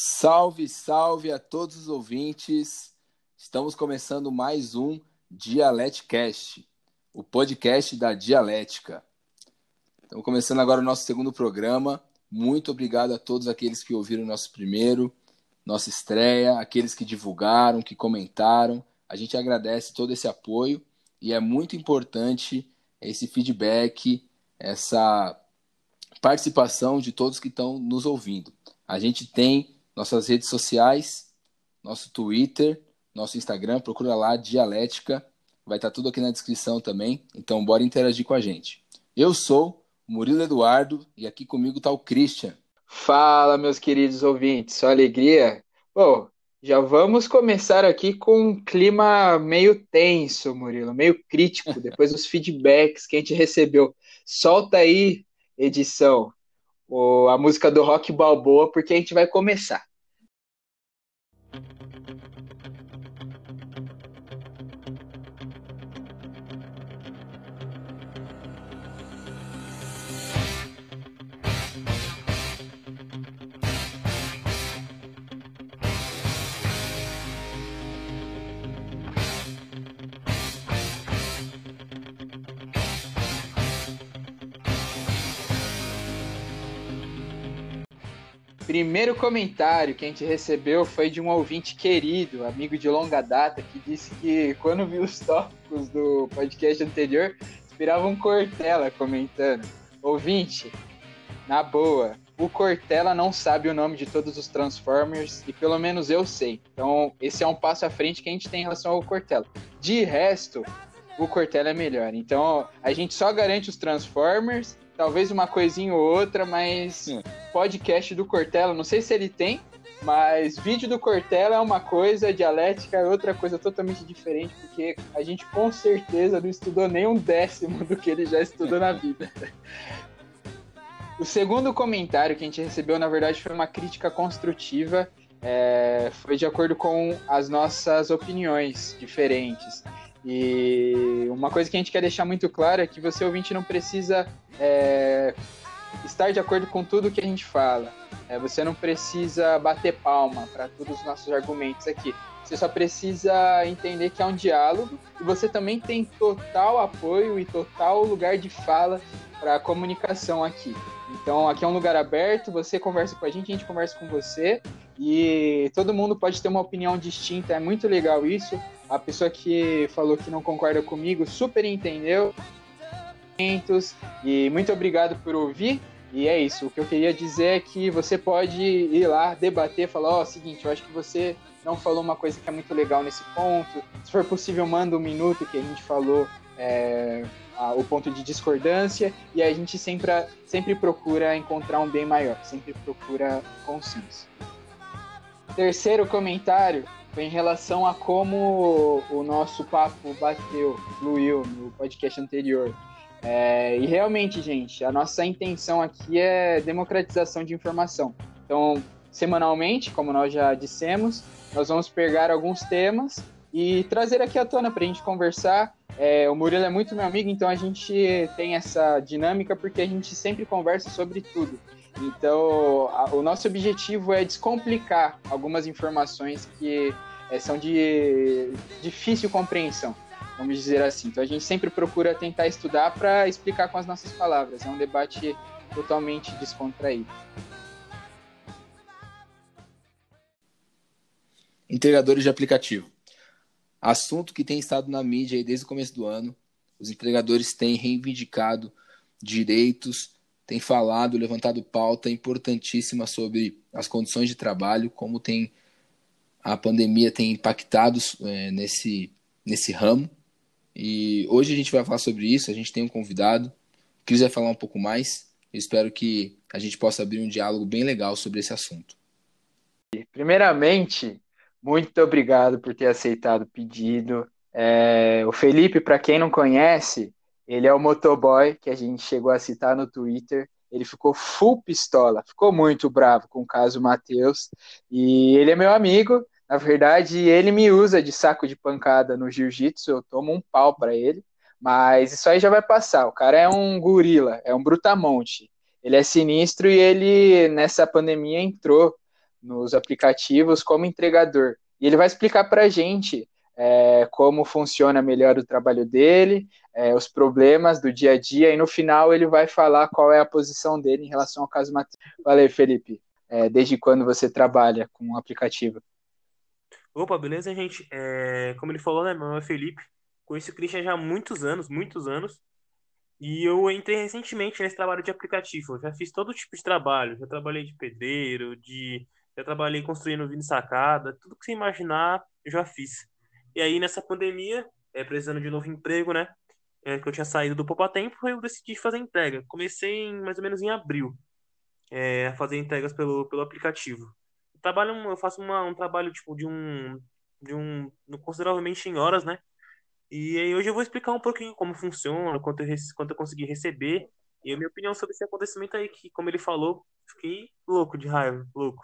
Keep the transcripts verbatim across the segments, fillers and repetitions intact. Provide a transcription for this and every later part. Salve, salve a todos os ouvintes. Estamos começando mais um Dialetcast, o podcast da Dialética. Estamos começando agora o nosso segundo programa. Muito obrigado a todos aqueles que ouviram o nosso primeiro, nossa estreia, aqueles que divulgaram, que comentaram. A gente agradece todo esse apoio e é muito importante esse feedback, essa participação de todos que estão nos ouvindo. A gente tem nossas redes sociais, nosso Twitter, nosso Instagram, procura lá, Dialética. Vai estar tudo aqui na descrição também, então bora interagir com a gente. Eu sou o Murilo Eduardo e aqui comigo está o Christian. Fala, meus queridos ouvintes, só alegria. Bom, já vamos começar aqui com um clima meio tenso, Murilo, meio crítico, depois dos feedbacks que a gente recebeu. Solta aí, edição, a música do Rock Balboa, porque a gente vai começar. Primeiro comentário que a gente recebeu foi de um ouvinte querido, amigo de longa data, que disse que quando viu os tópicos do podcast anterior, inspirava um Cortella comentando. Ouvinte, na boa, o Cortella não sabe o nome de todos os Transformers e pelo menos eu sei. Então esse é um passo à frente que a gente tem em relação ao Cortella. De resto, o Cortella é melhor. Então a gente só garante os Transformers, talvez uma coisinha ou outra, mas podcast do Cortella, não sei se ele tem, mas vídeo do Cortella é uma coisa, Dialética é outra coisa totalmente diferente, porque a gente com certeza não estudou nem um décimo do que ele já estudou na vida. O segundo comentário que a gente recebeu, na verdade, foi uma crítica construtiva, é, foi de acordo com as nossas opiniões diferentes. E uma coisa que a gente quer deixar muito claro é que você, ouvinte, não precisa é, estar de acordo com tudo que a gente fala. É, você não precisa bater palma para todos os nossos argumentos aqui. Você só precisa entender que é um diálogo e você também tem total apoio e total lugar de fala para a comunicação aqui. Então, aqui é um lugar aberto, você conversa com a gente, a gente conversa com você e todo mundo pode ter uma opinião distinta, é muito legal isso. A pessoa que falou que não concorda comigo super entendeu. E muito obrigado por ouvir. E é isso, o que eu queria dizer é que você pode ir lá, debater, falar, ó, oh, seguinte, eu acho que você não falou uma coisa que é muito legal nesse ponto. Se for possível, manda um minuto que a gente falou é, a, o ponto de discordância. E a gente sempre, sempre procura encontrar um bem maior, sempre procura consenso. Terceiro comentário foi em relação a como o nosso papo bateu, fluiu no podcast anterior. É, e realmente, gente, a nossa intenção aqui é democratização de informação. Então, semanalmente, como nós já dissemos, nós vamos pegar alguns temas e trazer aqui à tona para a gente conversar. É, o Murilo é muito meu amigo, então a gente tem essa dinâmica porque a gente sempre conversa sobre tudo. Então, a, o nosso objetivo é descomplicar algumas informações que é, são de difícil compreensão, vamos dizer assim. Então a gente sempre procura tentar estudar para explicar com as nossas palavras. É um debate totalmente descontraído. Entregadores de aplicativo. Assunto que tem estado na mídia desde o começo do ano. Os entregadores têm reivindicado direitos, têm falado, levantado pauta importantíssima sobre as condições de trabalho, como tem, a pandemia tem impactado é, nesse, nesse ramo. E hoje a gente vai falar sobre isso, a gente tem um convidado, o Cris vai falar um pouco mais, eu espero que a gente possa abrir um diálogo bem legal sobre esse assunto. Primeiramente, muito obrigado por ter aceitado o pedido. É, o Felipe, para quem não conhece, ele é o motoboy que a gente chegou a citar no Twitter, ele ficou full pistola, ficou muito bravo com o caso Matheus, e ele é meu amigo. Na verdade, ele me usa de saco de pancada no jiu-jitsu, eu tomo um pau pra ele, mas isso aí já vai passar. O cara é um gorila, é um brutamonte. Ele é sinistro e ele, nessa pandemia, entrou nos aplicativos como entregador. E ele vai explicar para a gente é, como funciona melhor o trabalho dele, é, os problemas do dia a dia, e no final ele vai falar qual é a posição dele em relação ao caso Matheus. Valeu, Felipe. É, desde quando você trabalha com um aplicativo? Opa, beleza, gente? É, como ele falou, né, meu nome é Felipe. Conheço o Christian já há muitos anos, muitos anos. E eu entrei recentemente nesse trabalho de aplicativo. Eu já fiz todo tipo de trabalho. Já trabalhei de pedreiro, de... já trabalhei construindo vinho de sacada. Tudo que você imaginar, eu já fiz. E aí, nessa pandemia, é, precisando de novo emprego, né? É, que eu tinha saído do Poupatempo, eu decidi fazer entrega. Comecei em, mais ou menos em abril é, a fazer entregas pelo, pelo aplicativo. Eu, trabalho, eu faço uma, um trabalho tipo de um, de um... consideravelmente em horas, né? E aí hoje eu vou explicar um pouquinho como funciona, quanto eu, quanto eu consegui receber, e a minha opinião sobre esse acontecimento aí, que, como ele falou, fiquei louco de raiva, louco.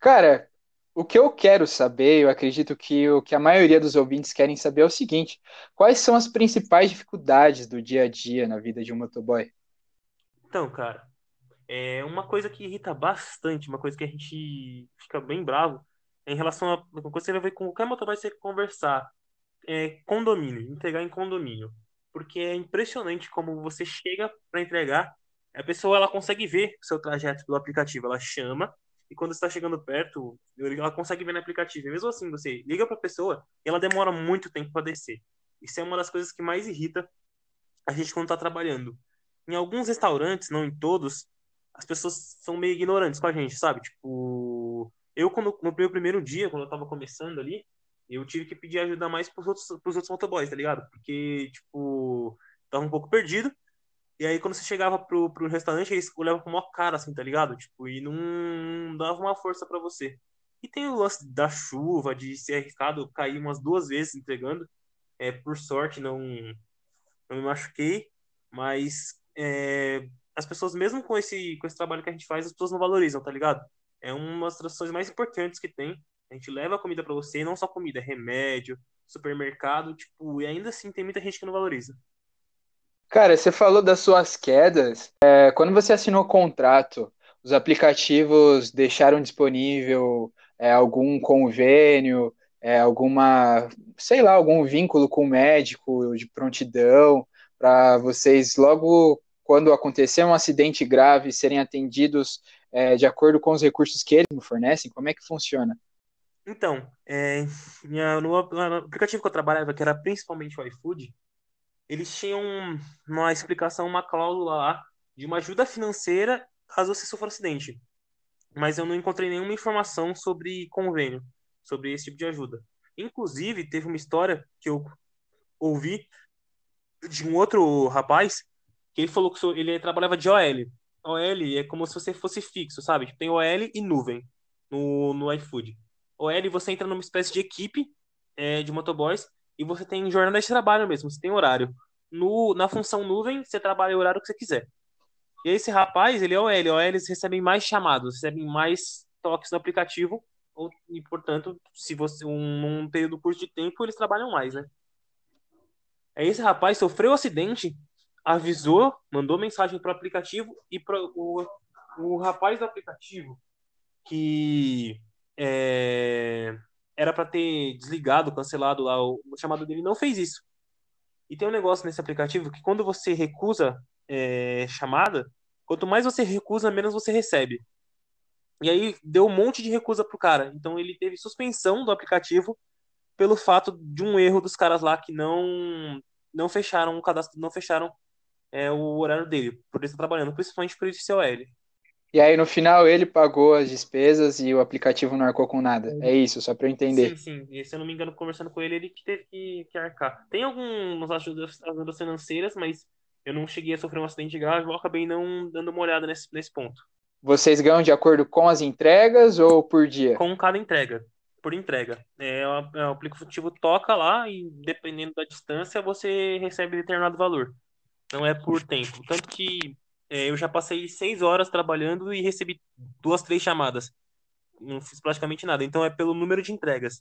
Cara, o que eu quero saber, eu acredito que o que a maioria dos ouvintes querem saber é o seguinte: quais são as principais dificuldades do dia a dia na vida de um motoboy? Então, cara, é uma coisa que irrita bastante, uma coisa que a gente fica bem bravo, é em relação a uma coisa que você vai ver com qualquer motoboy você conversar. É, condomínio, entregar em condomínio, porque é impressionante como você chega para entregar, a pessoa ela consegue ver o seu trajeto pelo aplicativo, ela chama, e quando você está chegando perto ela consegue ver no aplicativo, e mesmo assim você liga para a pessoa e ela demora muito tempo para descer. Isso é uma das coisas que mais irrita a gente quando está trabalhando. Em alguns restaurantes, não em todos, as pessoas são meio ignorantes com a gente, sabe? Tipo, eu quando, no meu primeiro dia, quando eu estava começando ali, eu tive que pedir ajuda mais pros outros, pros outros motoboys, tá ligado? Porque, tipo, tava um pouco perdido. E aí, quando você chegava pro, pro restaurante, eles olhavam com uma cara, assim, tá ligado? Tipo, e não, não dava uma força pra você. E tem o lance da chuva, de ser arriscado, cair umas duas vezes entregando. É, por sorte, não, não me machuquei. Mas é, as pessoas, mesmo com esse, com esse trabalho que a gente faz, as pessoas não valorizam, tá ligado? É uma das atrações mais importantes que tem. A gente leva a comida pra você, e não só comida, remédio, supermercado, tipo, e ainda assim tem muita gente que não valoriza. Cara, você falou das suas quedas. É, quando você assinou o contrato, os aplicativos deixaram disponível é, algum convênio, é, alguma, sei lá, algum vínculo com o médico de prontidão, para vocês, logo quando acontecer um acidente grave, serem atendidos é, de acordo com os recursos que eles fornecem? Como é que funciona? Então, é, minha, no aplicativo que eu trabalhava, que era principalmente o iFood, eles tinham uma explicação, uma cláusula lá, de uma ajuda financeira caso você sofra um acidente. Mas eu não encontrei nenhuma informação sobre convênio, sobre esse tipo de ajuda. Inclusive, teve uma história que eu ouvi de um outro rapaz, que ele falou que ele trabalhava de O L. O L é como se você fosse fixo, sabe? Tem O L e nuvem no, no iFood. O L, você entra numa espécie de equipe é, de motoboys, e você tem jornada de trabalho mesmo, você tem horário. No, na função nuvem, você trabalha o horário que você quiser. E esse rapaz, ele é O L. O Ls recebem mais chamados, recebem mais toques no aplicativo, ou, e, portanto, se você um, um período curto de tempo, eles trabalham mais, né? Aí esse rapaz sofreu um acidente, avisou, mandou mensagem pro aplicativo, e pro, o, o rapaz do aplicativo, que... É... era pra ter desligado, cancelado lá o... o chamado dele, não fez isso. E tem um negócio nesse aplicativo que quando você recusa é... chamada, quanto mais você recusa, menos você recebe. E aí deu um monte de recusa pro cara. Então ele teve suspensão do aplicativo pelo fato de um erro dos caras lá que não não fecharam o cadastro, não fecharam é, o horário dele, por ele estar trabalhando, principalmente por ele ser O L. E aí, no final, ele pagou as despesas e o aplicativo não arcou com nada. É isso, só pra eu entender. Sim, sim. E se eu não me engano, conversando com ele, ele que teve que, que arcar. Tem algumas ajudas, ajudas financeiras, mas eu não cheguei a sofrer um acidente grave, eu acabei não dando uma olhada nesse, nesse ponto. Vocês ganham de acordo com as entregas ou por dia? Com cada entrega, por entrega. É, o aplicativo toca lá e, dependendo da distância, você recebe determinado valor. Não é por tempo. Tanto que... eu já passei seis horas trabalhando e recebi duas, três chamadas. Não fiz praticamente nada. Então é pelo número de entregas.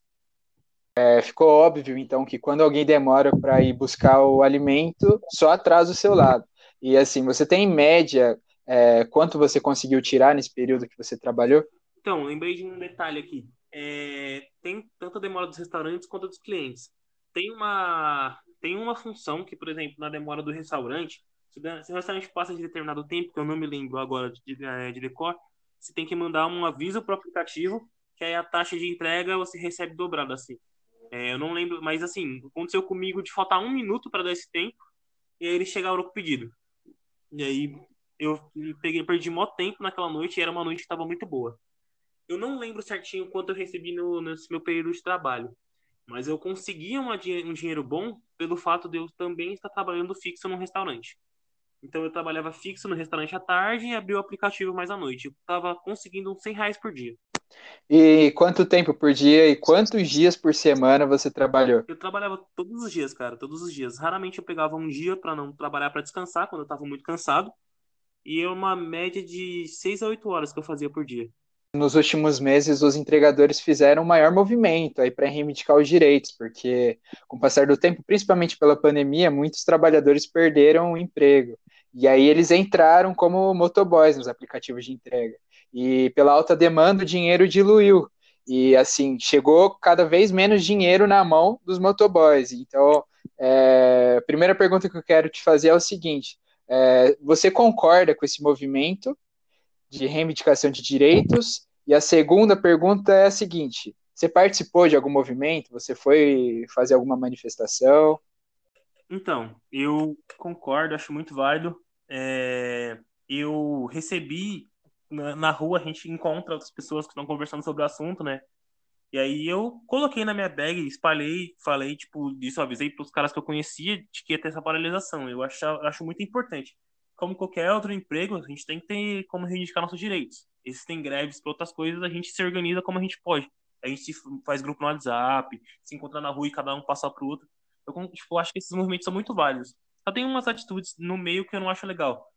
É, ficou óbvio, então, que quando alguém demora para ir buscar o alimento, só atrasa o seu lado. E assim, você tem em média é, quanto você conseguiu tirar nesse período que você trabalhou? Então, lembrei de um detalhe aqui. É, tem tanta demora dos restaurantes quanto dos clientes. Tem uma, tem uma função que, por exemplo, na demora do restaurante, se o restaurante passa de determinado tempo, que eu não me lembro agora de, de, de decor, você tem que mandar um aviso para o aplicativo, que aí a taxa de entrega você recebe dobrada, assim. É, eu não lembro, mas assim, aconteceu comigo de faltar um minuto para dar esse tempo, e aí eles chegaram com o pedido. E aí eu peguei, perdi mó tempo naquela noite, e era uma noite que estava muito boa. Eu não lembro certinho quanto eu recebi no, nesse meu período de trabalho, mas eu consegui uma, um dinheiro bom pelo fato de eu também estar trabalhando fixo num restaurante. Então eu trabalhava fixo no restaurante à tarde e abri o aplicativo mais à noite. Eu estava conseguindo uns cem reais por dia. E quanto tempo por dia e quantos dias por semana você trabalhou? Eu trabalhava todos os dias, cara, todos os dias. Raramente eu pegava um dia para não trabalhar, para descansar, quando eu estava muito cansado. E é uma média de seis a oito horas que eu fazia por dia. Nos últimos meses, os entregadores fizeram um maior movimento para reivindicar os direitos, porque com o passar do tempo, principalmente pela pandemia, muitos trabalhadores perderam o emprego. E aí eles entraram como motoboys nos aplicativos de entrega. E pela alta demanda, o dinheiro diluiu. E assim, chegou cada vez menos dinheiro na mão dos motoboys. Então, é, a primeira pergunta que eu quero te fazer é o seguinte. É, você concorda com esse movimento de reivindicação de direitos? E a segunda pergunta é a seguinte. Você participou de algum movimento? Você foi fazer alguma manifestação? Então, eu concordo, acho muito válido. É, eu recebi, na, na rua a gente encontra outras pessoas que estão conversando sobre o assunto, né? E aí eu coloquei na minha bag, espalhei, falei, tipo, disso, avisei para os caras que eu conhecia de que ia ter essa paralisação. Eu acho, acho muito importante. Como qualquer outro emprego, a gente tem que ter como reivindicar nossos direitos. Existem greves para outras coisas, a gente se organiza como a gente pode. A gente se faz grupo no WhatsApp, se encontra na rua e cada um passa para o outro. Eu tipo, acho que esses movimentos são muito válidos. Só tem umas atitudes no meio que eu não acho legal.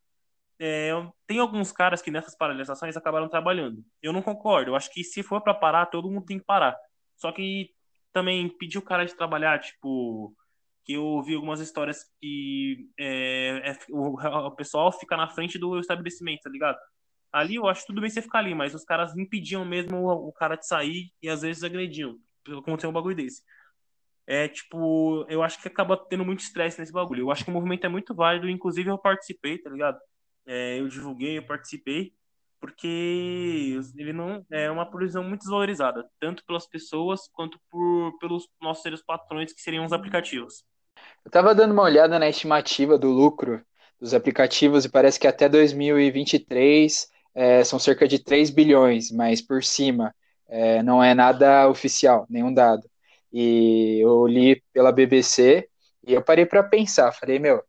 É, tem alguns caras que nessas paralisações acabaram trabalhando. Eu não concordo. Eu acho que se for pra parar, todo mundo tem que parar. Só que também pedir o cara de trabalhar, tipo... Que eu ouvi algumas histórias que é, é, o, o pessoal fica na frente do estabelecimento, tá ligado? Ali eu acho tudo bem você ficar ali, mas os caras impediam mesmo o, o cara de sair e às vezes agrediam. Aconteceu um bagulho desse. É, tipo, eu acho que acaba tendo muito estresse nesse bagulho. Eu acho que o movimento é muito válido, inclusive eu participei, tá ligado? É, eu divulguei, eu participei, porque ele não é uma produção muito desvalorizada, tanto pelas pessoas quanto por, pelos nossos seres patrões, que seriam os aplicativos. Eu tava dando uma olhada na estimativa do lucro dos aplicativos e parece que até dois mil e vinte e três é, são cerca de três bilhões, mas por cima é, não é nada oficial, nenhum dado. E eu li pela B B C e eu parei para pensar, falei, meu,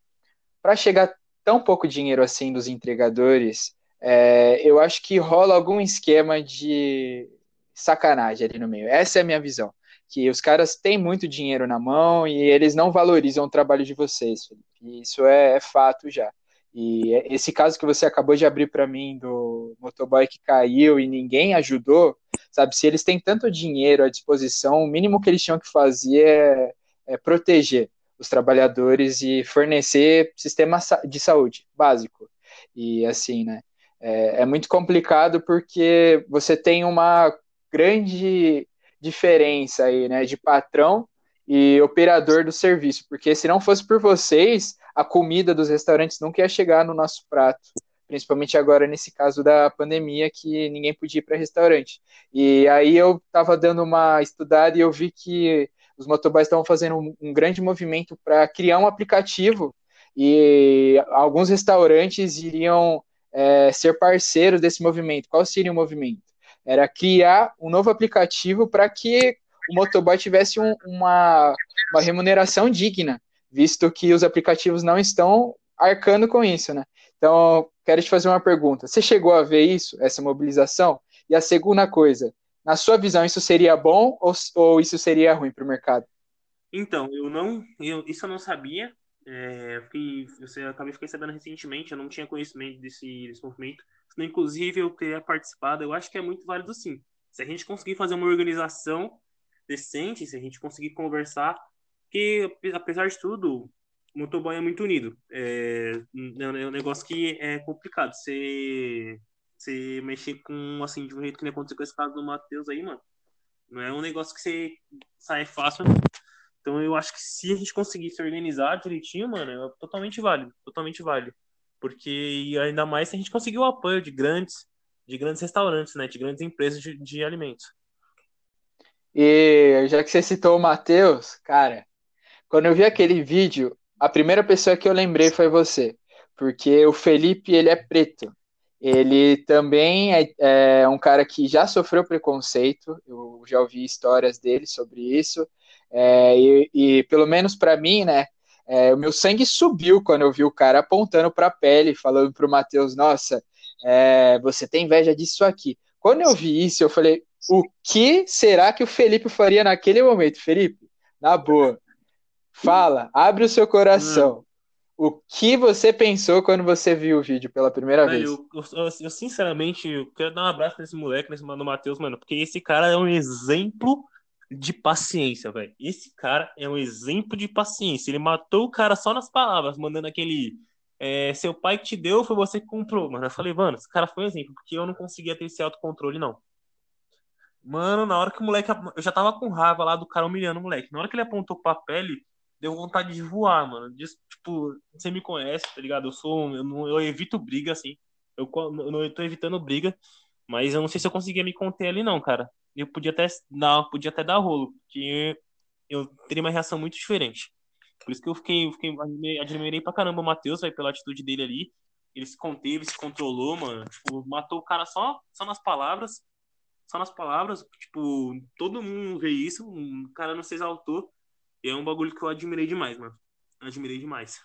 para chegar tão pouco dinheiro assim dos entregadores, é, eu acho que rola algum esquema de sacanagem ali no meio. Essa é a minha visão, que os caras têm muito dinheiro na mão e eles não valorizam o trabalho de vocês, Felipe. Isso é, é fato já. E esse caso que você acabou de abrir para mim do motoboy que caiu e ninguém ajudou, sabe? Se eles têm tanto dinheiro à disposição, o mínimo que eles tinham que fazer é, é proteger os trabalhadores e fornecer sistema de saúde básico. E assim, né? É, é muito complicado porque você tem uma grande diferença aí, né? De patrão e operador do serviço, porque se não fosse por vocês... a comida dos restaurantes nunca ia chegar no nosso prato, principalmente agora nesse caso da pandemia que ninguém podia ir para restaurante. E aí eu estava dando uma estudada e eu vi que os motoboys estavam fazendo um, um grande movimento para criar um aplicativo e alguns restaurantes iriam é, ser parceiros desse movimento. Qual seria o movimento? Era criar um novo aplicativo para que o motoboy tivesse um, uma, uma remuneração digna, visto que os aplicativos não estão arcando com isso, né? Então, quero te fazer uma pergunta. Você chegou a ver isso, essa mobilização? E a segunda coisa, na sua visão, isso seria bom ou, ou isso seria ruim para o mercado? Então, eu não, eu, isso eu não sabia. É, fiquei, eu acabei fiquei sabendo recentemente, eu não tinha conhecimento desse, desse movimento. Senão, inclusive, eu teria participado. Eu acho que é muito válido, sim. Se a gente conseguir fazer uma organização decente, se a gente conseguir conversar, porque, apesar de tudo, o motoboy é muito unido. É, é um negócio que é complicado. Você Você mexer com, assim, de um jeito que nem aconteceu com esse caso do Matheus aí, mano. Não é um negócio que você sai fácil, mano. Então eu acho que se a gente conseguir se organizar direitinho, mano, é totalmente válido, totalmente válido. Porque ainda mais se a gente conseguir o apoio de grandes, de grandes restaurantes, né, de grandes empresas de, de alimentos. E já que você citou o Matheus, cara, quando eu vi aquele vídeo, a primeira pessoa que eu lembrei foi você. Porque o Felipe, ele é preto. Ele também é, é um cara que já sofreu preconceito, eu já ouvi histórias dele sobre isso, é, e, e pelo menos para mim, né, é, o meu sangue subiu quando eu vi o cara apontando para a pele, falando para o Matheus, nossa, é, você tem inveja disso aqui. Quando eu vi isso, eu falei, o que será que o Felipe faria naquele momento? Felipe, na boa, fala, abre o seu coração. Hum. O que você pensou quando você viu o vídeo pela primeira vez? Eu, eu, eu, eu sinceramente, eu quero dar um abraço nesse moleque, nesse mano Matheus, mano, porque esse cara é um exemplo de paciência, velho. Esse cara é um exemplo de paciência. Ele matou o cara só nas palavras, mandando aquele é, seu pai que te deu, foi você que comprou. Mano, eu falei, mano, esse cara foi um exemplo, porque eu não conseguia ter esse autocontrole, não. Mano, na hora que o moleque... Eu já tava com raiva lá do cara humilhando o moleque. Na hora que ele apontou pra pele... Deu vontade de voar, mano. Diz, tipo, você me conhece, tá ligado? Eu sou... Eu, não, eu evito briga, assim. Eu, eu, eu tô evitando briga. Mas eu não sei se eu conseguia me conter ali, não, cara. Eu podia até dar, podia até dar rolo. Porque eu teria uma reação muito diferente. Por isso que eu fiquei... Eu fiquei admirei pra caramba o Matheus, velho, pela atitude dele ali. Ele se conteve, se controlou, mano. Tipo, matou o cara só, só nas palavras. Só nas palavras. Tipo, todo mundo vê isso. O cara não se exaltou. É um bagulho que eu admirei demais, mano. Admirei demais.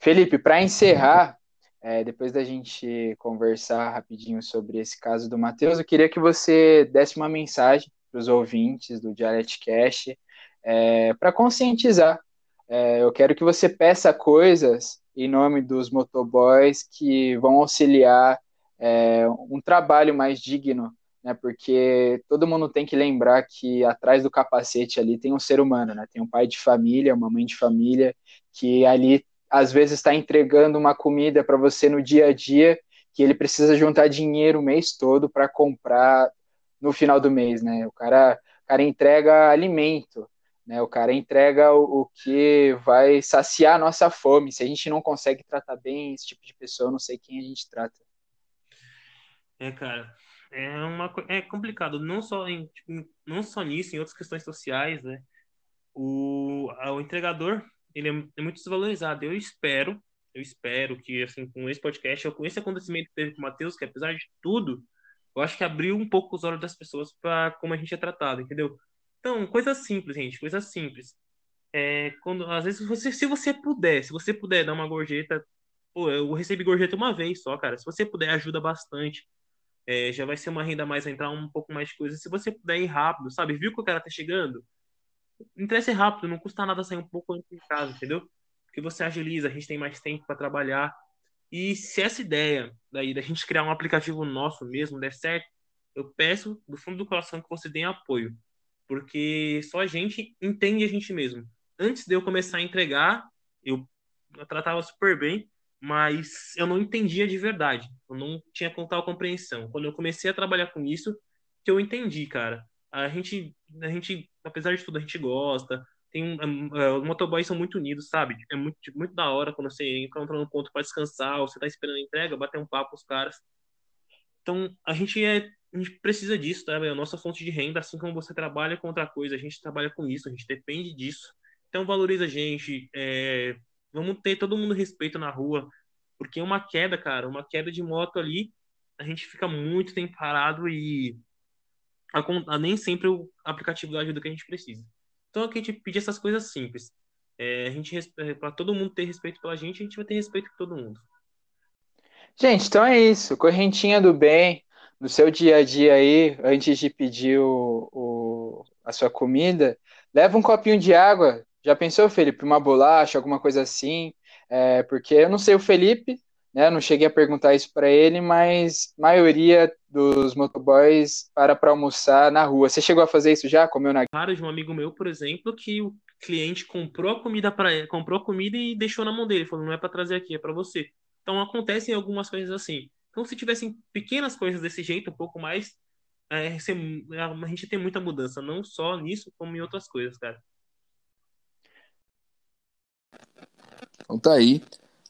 Felipe, para encerrar, é, depois da gente conversar rapidinho sobre esse caso do Matheus, eu queria que você desse uma mensagem para os ouvintes do Dialetcast, é, para conscientizar. É, eu quero que você peça coisas em nome dos motoboys que vão auxiliar é, um trabalho mais digno, né, porque todo mundo tem que lembrar que atrás do capacete ali tem um ser humano, né, tem um pai de família, uma mãe de família, que ali às vezes está entregando uma comida para você no dia a dia, que ele precisa juntar dinheiro o mês todo para comprar no final do mês, né, o cara, o cara entrega alimento, né, o cara entrega o, o que vai saciar a nossa fome. Se a gente não consegue tratar bem esse tipo de pessoa, eu não sei quem a gente trata. É, cara... É, uma, é complicado, não só, em, não só nisso, em outras questões sociais, né? O, o entregador, ele é muito desvalorizado. Eu espero, eu espero que, assim, com esse podcast, com esse acontecimento que teve com o Matheus, que apesar de tudo, eu acho que abriu um pouco os olhos das pessoas para como a gente é tratado, entendeu? Então, coisa simples, gente, coisa simples. É, quando, às vezes, você, se você puder, se você puder dar uma gorjeta, pô, eu recebi gorjeta uma vez só, cara. Se você puder, ajuda bastante. É, já vai ser uma renda mais, vai entrar um pouco mais de coisa. Se você puder ir rápido, sabe? Viu que o cara tá chegando? Entregue rápido, não custa nada sair um pouco antes de casa, entendeu? Porque você agiliza, a gente tem mais tempo para trabalhar. E se essa ideia daí da gente criar um aplicativo nosso mesmo der certo, eu peço do fundo do coração que você dê apoio. Porque só a gente entende a gente mesmo. Antes de eu começar a entregar, eu, eu tratava super bem. Mas eu não entendia de verdade. Eu não tinha total compreensão. Quando eu comecei a trabalhar com isso, que eu entendi, cara. A gente, a gente apesar de tudo, a gente gosta. Tem, uh, os motoboys são muito unidos, sabe? É muito, muito da hora quando você encontra um ponto para descansar, ou você tá esperando a entrega, bater um papo com os caras. Então, a gente, é, a gente precisa disso, tá? É a nossa fonte de renda, assim como você trabalha com outra coisa. A gente trabalha com isso, a gente depende disso. Então, valoriza a gente, é... Vamos ter todo mundo respeito na rua, porque uma queda, cara, uma queda de moto ali, a gente fica muito tempo parado e a, a, nem sempre o aplicativo ajuda que a gente precisa. Então, aqui a gente pede essas coisas simples. É, a gente, para todo mundo ter respeito pela gente, a gente vai ter respeito por todo mundo. Gente, então é isso. Correntinha do bem, no seu dia a dia aí, antes de pedir o, o, a sua comida, leva um copinho de água. Já pensou, Felipe, uma bolacha, alguma coisa assim? É, porque eu não sei o Felipe, né? Não cheguei a perguntar isso para ele, mas a maioria dos motoboys para para almoçar na rua. Você chegou a fazer isso já? Comeu na... Claro, de um amigo meu, por exemplo, que o cliente comprou a comida para ele, comprou a comida e deixou na mão dele. Falou, não é para trazer aqui, é para você. Então acontecem algumas coisas assim. Então, se tivessem pequenas coisas desse jeito, um pouco mais, é, a gente tem muita mudança, não só nisso, como em outras coisas, cara. Então tá aí,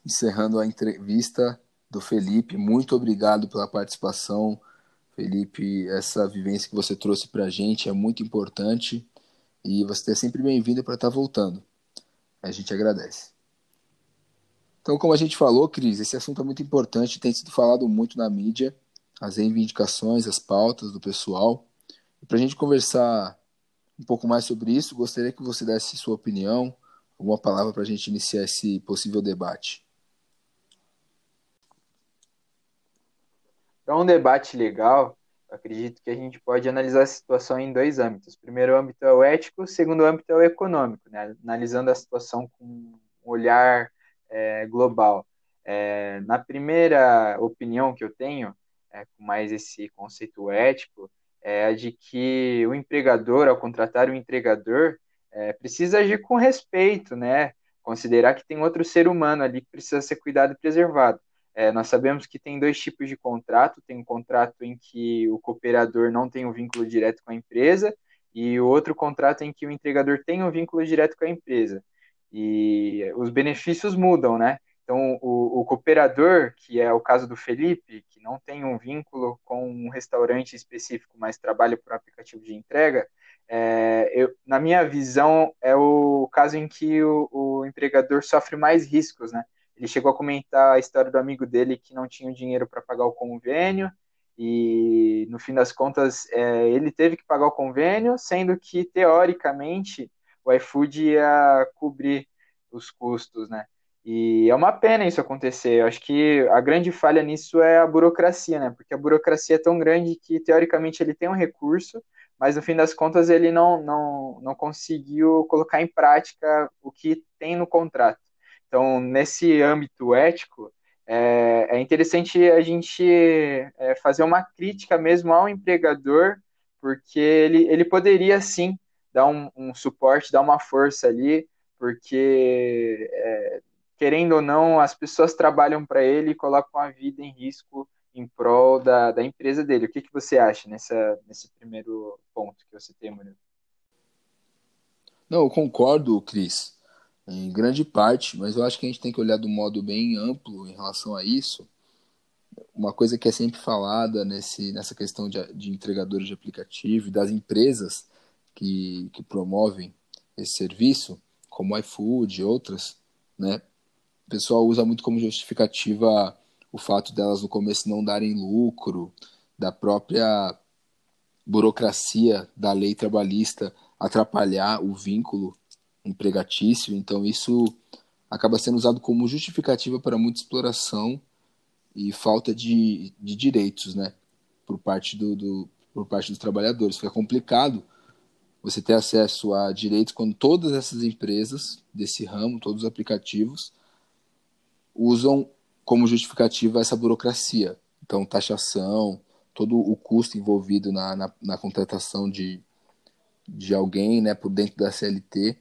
encerrando a entrevista do Felipe. Muito obrigado pela participação, Felipe. Essa vivência que você trouxe pra gente é muito importante e você é sempre bem-vindo para estar voltando. A gente agradece. Então, como a gente falou, Cris, esse assunto é muito importante, tem sido falado muito na mídia, as reivindicações, as pautas do pessoal. E para a gente conversar um pouco mais sobre isso, gostaria que você desse sua opinião, alguma palavra para a gente iniciar esse possível debate. Para um debate legal, acredito que a gente pode analisar a situação em dois âmbitos. O primeiro âmbito é o ético, o segundo âmbito é o econômico, né? Analisando a situação com um olhar É, global. É, na primeira opinião que eu tenho, é, com mais esse conceito ético, é a de que o empregador, ao contratar o entregador, é, precisa agir com respeito, né? Considerar que tem outro ser humano ali que precisa ser cuidado e preservado. É, nós sabemos que tem dois tipos de contrato, tem um contrato em que o cooperador não tem um vínculo direto com a empresa e o outro contrato em que o entregador tem um vínculo direto com a empresa. E os benefícios mudam, né? Então, o, o cooperador, que é o caso do Felipe, que não tem um vínculo com um restaurante específico, mas trabalha por um aplicativo de entrega, é, eu, na minha visão, é o caso em que o, o empregador sofre mais riscos, né? Ele chegou a comentar a história do amigo dele que não tinha o dinheiro para pagar o convênio, e, no fim das contas, é, ele teve que pagar o convênio, sendo que, teoricamente, o iFood ia cobrir os custos, né? E é uma pena isso acontecer. Eu acho que a grande falha nisso é a burocracia, né? Porque a burocracia é tão grande que, teoricamente, ele tem um recurso, mas, no fim das contas, ele não, não, não conseguiu colocar em prática o que tem no contrato. Então, nesse âmbito ético, é, é interessante a gente é, fazer uma crítica mesmo ao empregador, porque ele, ele poderia, sim, dar um, um suporte, dar uma força ali, porque, é, querendo ou não, as pessoas trabalham para ele e colocam a vida em risco em prol da, da empresa dele. O que, que você acha nessa, nesse primeiro ponto que eu citei, Murilo? Não, eu concordo, Cris, em grande parte, mas eu acho que a gente tem que olhar de um modo bem amplo em relação a isso. Uma coisa que é sempre falada nesse, nessa questão de, de entregadores de aplicativo e das empresas Que, que promovem esse serviço, como iFood e outras, né? O pessoal usa muito como justificativa o fato delas no começo não darem lucro, da própria burocracia da lei trabalhista atrapalhar o vínculo empregatício. Então isso acaba sendo usado como justificativa para muita exploração e falta de, de direitos, né? Por parte, do, do, por parte dos trabalhadores. Fica complicado você ter acesso a direitos quando todas essas empresas desse ramo, todos os aplicativos, usam como justificativa essa burocracia. Então, taxação, todo o custo envolvido na, na, na contratação de, de alguém, né, por dentro da C L T.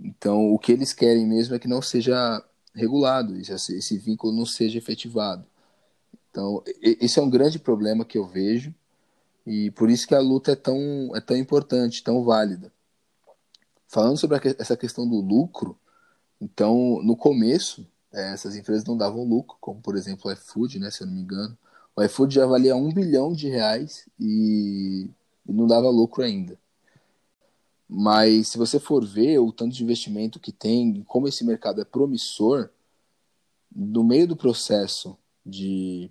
Então, o que eles querem mesmo é que não seja regulado, esse, esse vínculo não seja efetivado. Então, esse é um grande problema que eu vejo, e por isso que a luta é tão, é tão importante, tão válida. Falando sobre que, essa questão do lucro, então, no começo, é, essas empresas não davam lucro, como, por exemplo, o iFood, né, se eu não me engano. O iFood já valia um bilhão de reais e, e não dava lucro ainda. Mas, se você for ver o tanto de investimento que tem, como esse mercado é promissor, no meio do processo de,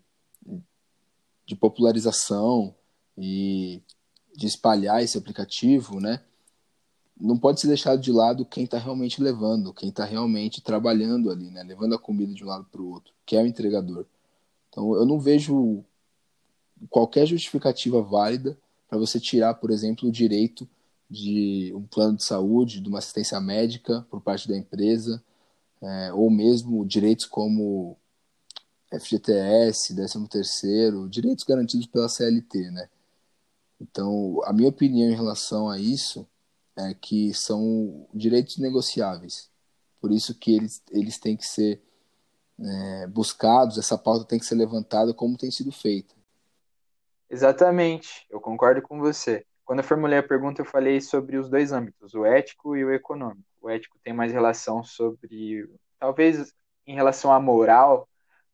de popularização e de espalhar esse aplicativo, né? Não pode ser deixado de lado quem está realmente levando, quem está realmente trabalhando ali, né? Levando a comida de um lado para o outro, que é o entregador. Então, eu não vejo qualquer justificativa válida para você tirar, por exemplo, o direito de um plano de saúde, de uma assistência médica por parte da empresa, é, ou mesmo direitos como F G T S, décimo terceiro, direitos garantidos pela C L T, né? Então, a minha opinião em relação a isso é que são direitos negociáveis. Por isso que eles, eles têm que ser é, buscados, essa pauta tem que ser levantada como tem sido feita. Exatamente, eu concordo com você. Quando eu formulei a pergunta, eu falei sobre os dois âmbitos, o ético e o econômico. O ético tem mais relação sobre, talvez em relação à moral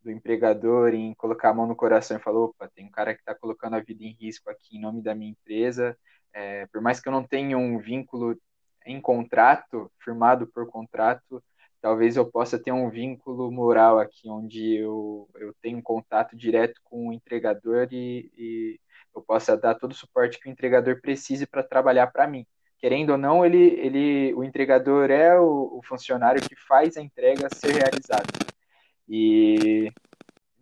do empregador, em colocar a mão no coração e falar, opa, tem um cara que está colocando a vida em risco aqui em nome da minha empresa, é, por mais que eu não tenha um vínculo em contrato, firmado por contrato, talvez eu possa ter um vínculo moral aqui, onde eu, eu tenho um contato direto com o entregador e... e eu possa dar todo o suporte que o entregador precise para trabalhar para mim. Querendo ou não, ele, ele, o entregador é o, o funcionário que faz a entrega ser realizada. E,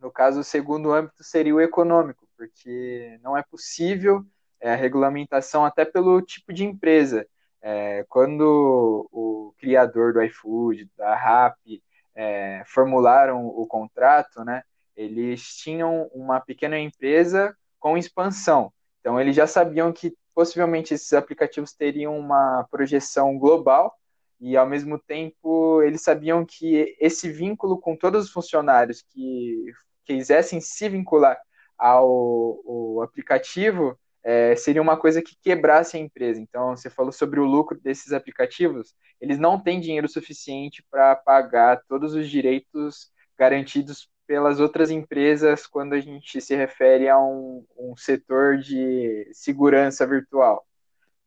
no caso, o segundo âmbito seria o econômico, porque não é possível é, a regulamentação até pelo tipo de empresa. É, quando o criador do iFood, da Rappi, é, formularam o contrato, né, eles tinham uma pequena empresa com expansão. Então, eles já sabiam que, possivelmente, esses aplicativos teriam uma projeção global e, ao mesmo tempo, eles sabiam que esse vínculo com todos os funcionários que quisessem se vincular ao, ao aplicativo é, seria uma coisa que quebrasse a empresa. Então, você falou sobre o lucro desses aplicativos. Eles não têm dinheiro suficiente para pagar todos os direitos garantidos pelas outras empresas quando a gente se refere a um, um setor de segurança virtual,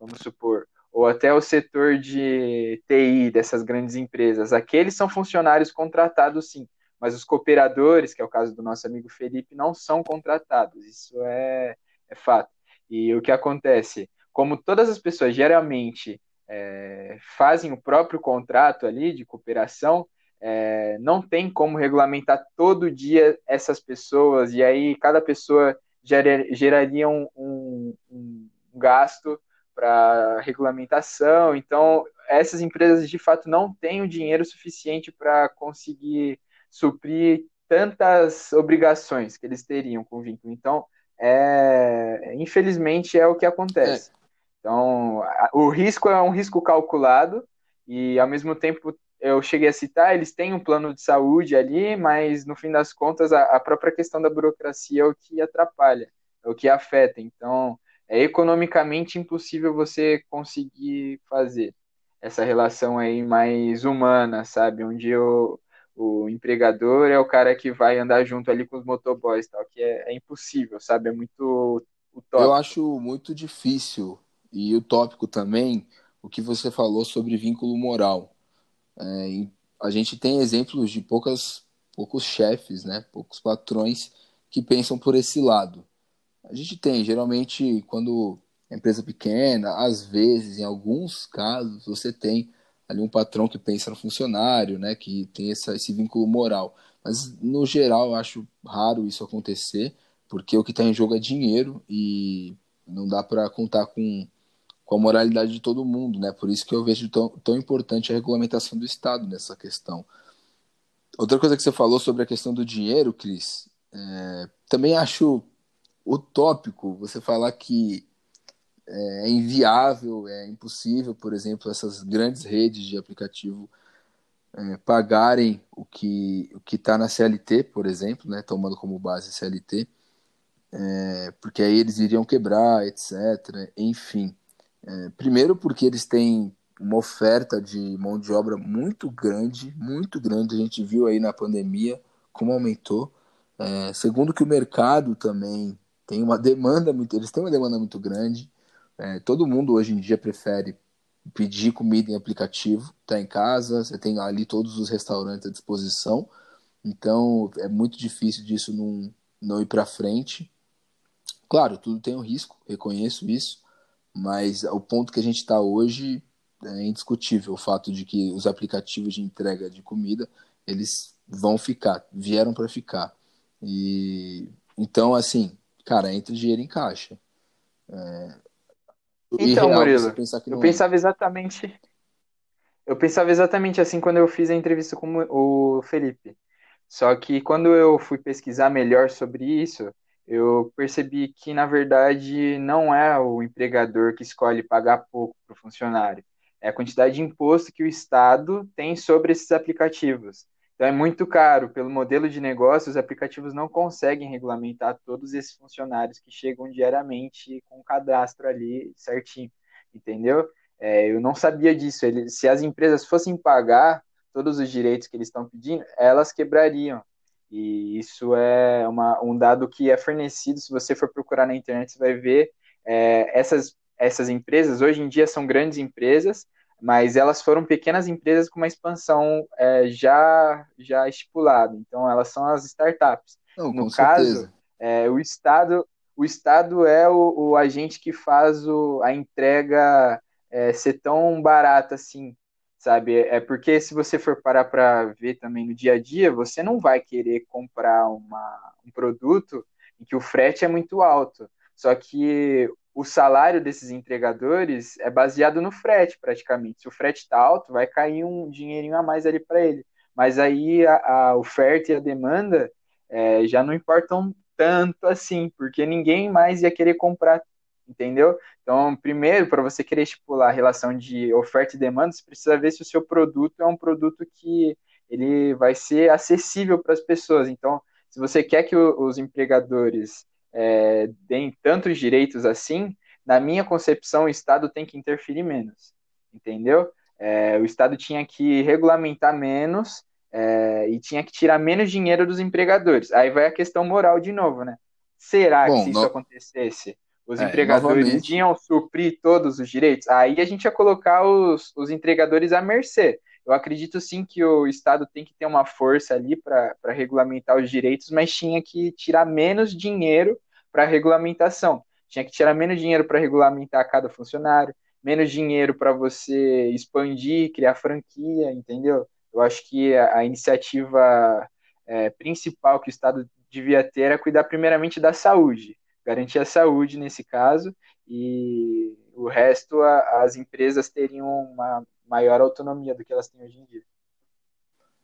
vamos supor, ou até o setor de T I dessas grandes empresas. Aqueles são funcionários contratados, sim, mas os cooperadores, que é o caso do nosso amigo Felipe, não são contratados, isso é, é fato. E o que acontece? Como todas as pessoas geralmente é, fazem o próprio contrato ali de cooperação, É, não tem como regulamentar todo dia essas pessoas, e aí cada pessoa gerar, geraria um, um, um gasto para regulamentação. Então, essas empresas de fato não têm o dinheiro suficiente para conseguir suprir tantas obrigações que eles teriam com o vínculo. Então, é, infelizmente, é o que acontece. Então, o risco é um risco calculado e, ao mesmo tempo, eu cheguei a citar, eles têm um plano de saúde ali, mas no fim das contas a, a própria questão da burocracia é o que atrapalha, é o que afeta. Então, é economicamente impossível você conseguir fazer essa relação aí mais humana, sabe? Onde o, o empregador é o cara que vai andar junto ali com os motoboys, tal, que é, é impossível, sabe? É muito utópico. Eu acho muito difícil e utópico também o que você falou sobre vínculo moral. É, a gente tem exemplos de poucas, poucos chefes, né, poucos patrões que pensam por esse lado. A gente tem, geralmente, quando a empresa é pequena, às vezes, em alguns casos, você tem ali um patrão que pensa no funcionário, né, que tem essa, esse vínculo moral. Mas, no geral, eu acho raro isso acontecer, porque o que está em jogo é dinheiro e não dá para contar com... com a moralidade de todo mundo, né? Por isso que eu vejo tão, tão importante a regulamentação do Estado nessa questão. Outra coisa que você falou sobre a questão do dinheiro, Cris, é, também acho utópico você falar que é inviável, é impossível, por exemplo, essas grandes redes de aplicativo é, pagarem o que o que está na C L T, por exemplo, né? Tomando como base C L T, é, porque aí eles iriam quebrar, etcétera. Enfim. É, primeiro porque eles têm uma oferta de mão de obra muito grande, muito grande, a gente viu aí na pandemia como aumentou. É, segundo que o mercado também tem uma demanda muito, eles têm uma demanda muito grande. É, todo mundo hoje em dia prefere pedir comida em aplicativo, tá em casa, você tem ali todos os restaurantes à disposição, então é muito difícil disso não, não ir para frente. Claro, tudo tem um risco, reconheço isso. Mas o ponto que a gente está hoje é indiscutível, o fato de que os aplicativos de entrega de comida, eles vão ficar, vieram para ficar. E, então, assim, cara, entra dinheiro em caixa. É, então, Murilo, eu não... pensava exatamente eu pensava exatamente assim quando eu fiz a entrevista com o Felipe. Só que quando eu fui pesquisar melhor sobre isso, eu percebi que, na verdade, não é o empregador que escolhe pagar pouco para o funcionário. É a quantidade de imposto que o Estado tem sobre esses aplicativos. Então é muito caro. Pelo modelo de negócio, os aplicativos não conseguem regulamentar todos esses funcionários que chegam diariamente com o cadastro ali certinho, entendeu? É, eu não sabia disso. Ele, se as empresas fossem pagar todos os direitos que eles estão pedindo, elas quebrariam. E isso é uma, um dado que é fornecido. Se você for procurar na internet, você vai ver é, essas, essas empresas, hoje em dia são grandes empresas, mas elas foram pequenas empresas com uma expansão é, já, já estipulada. Então, elas são as startups. Não, no caso, é, o Estado, o Estado é o, o agente que faz o, a entrega é, ser tão barata assim. Sabe, é porque se você for parar para ver também no dia a dia, você não vai querer comprar uma, um produto em que o frete é muito alto. Só que o salário desses entregadores é baseado no frete, praticamente. Se o frete está alto, vai cair um dinheirinho a mais ali para ele. Mas aí a, a oferta e a demanda é, já não importam tanto assim, porque ninguém mais ia querer comprar, entendeu? Então, primeiro, para você querer estipular a relação de oferta e demanda, você precisa ver se o seu produto é um produto que ele vai ser acessível para as pessoas. Então, se você quer que o, os empregadores é, deem tantos direitos assim, na minha concepção, o Estado tem que interferir menos, entendeu? É, o Estado tinha que regulamentar menos é, e tinha que tirar menos dinheiro dos empregadores. Aí vai a questão moral de novo, né? Será Bom, que se não... isso acontecesse... Os é, empregadores novamente. Iam suprir todos os direitos, aí a gente ia colocar os, os entregadores à mercê. Eu acredito sim que o Estado tem que ter uma força ali para regulamentar os direitos, mas tinha que tirar menos dinheiro para regulamentação. Tinha que tirar menos dinheiro para regulamentar cada funcionário, menos dinheiro para você expandir, criar franquia, entendeu? Eu acho que a, a iniciativa é, principal que o Estado devia ter era cuidar primeiramente da saúde. Garantir a saúde nesse caso, e o resto a, as empresas teriam uma maior autonomia do que elas têm hoje em dia.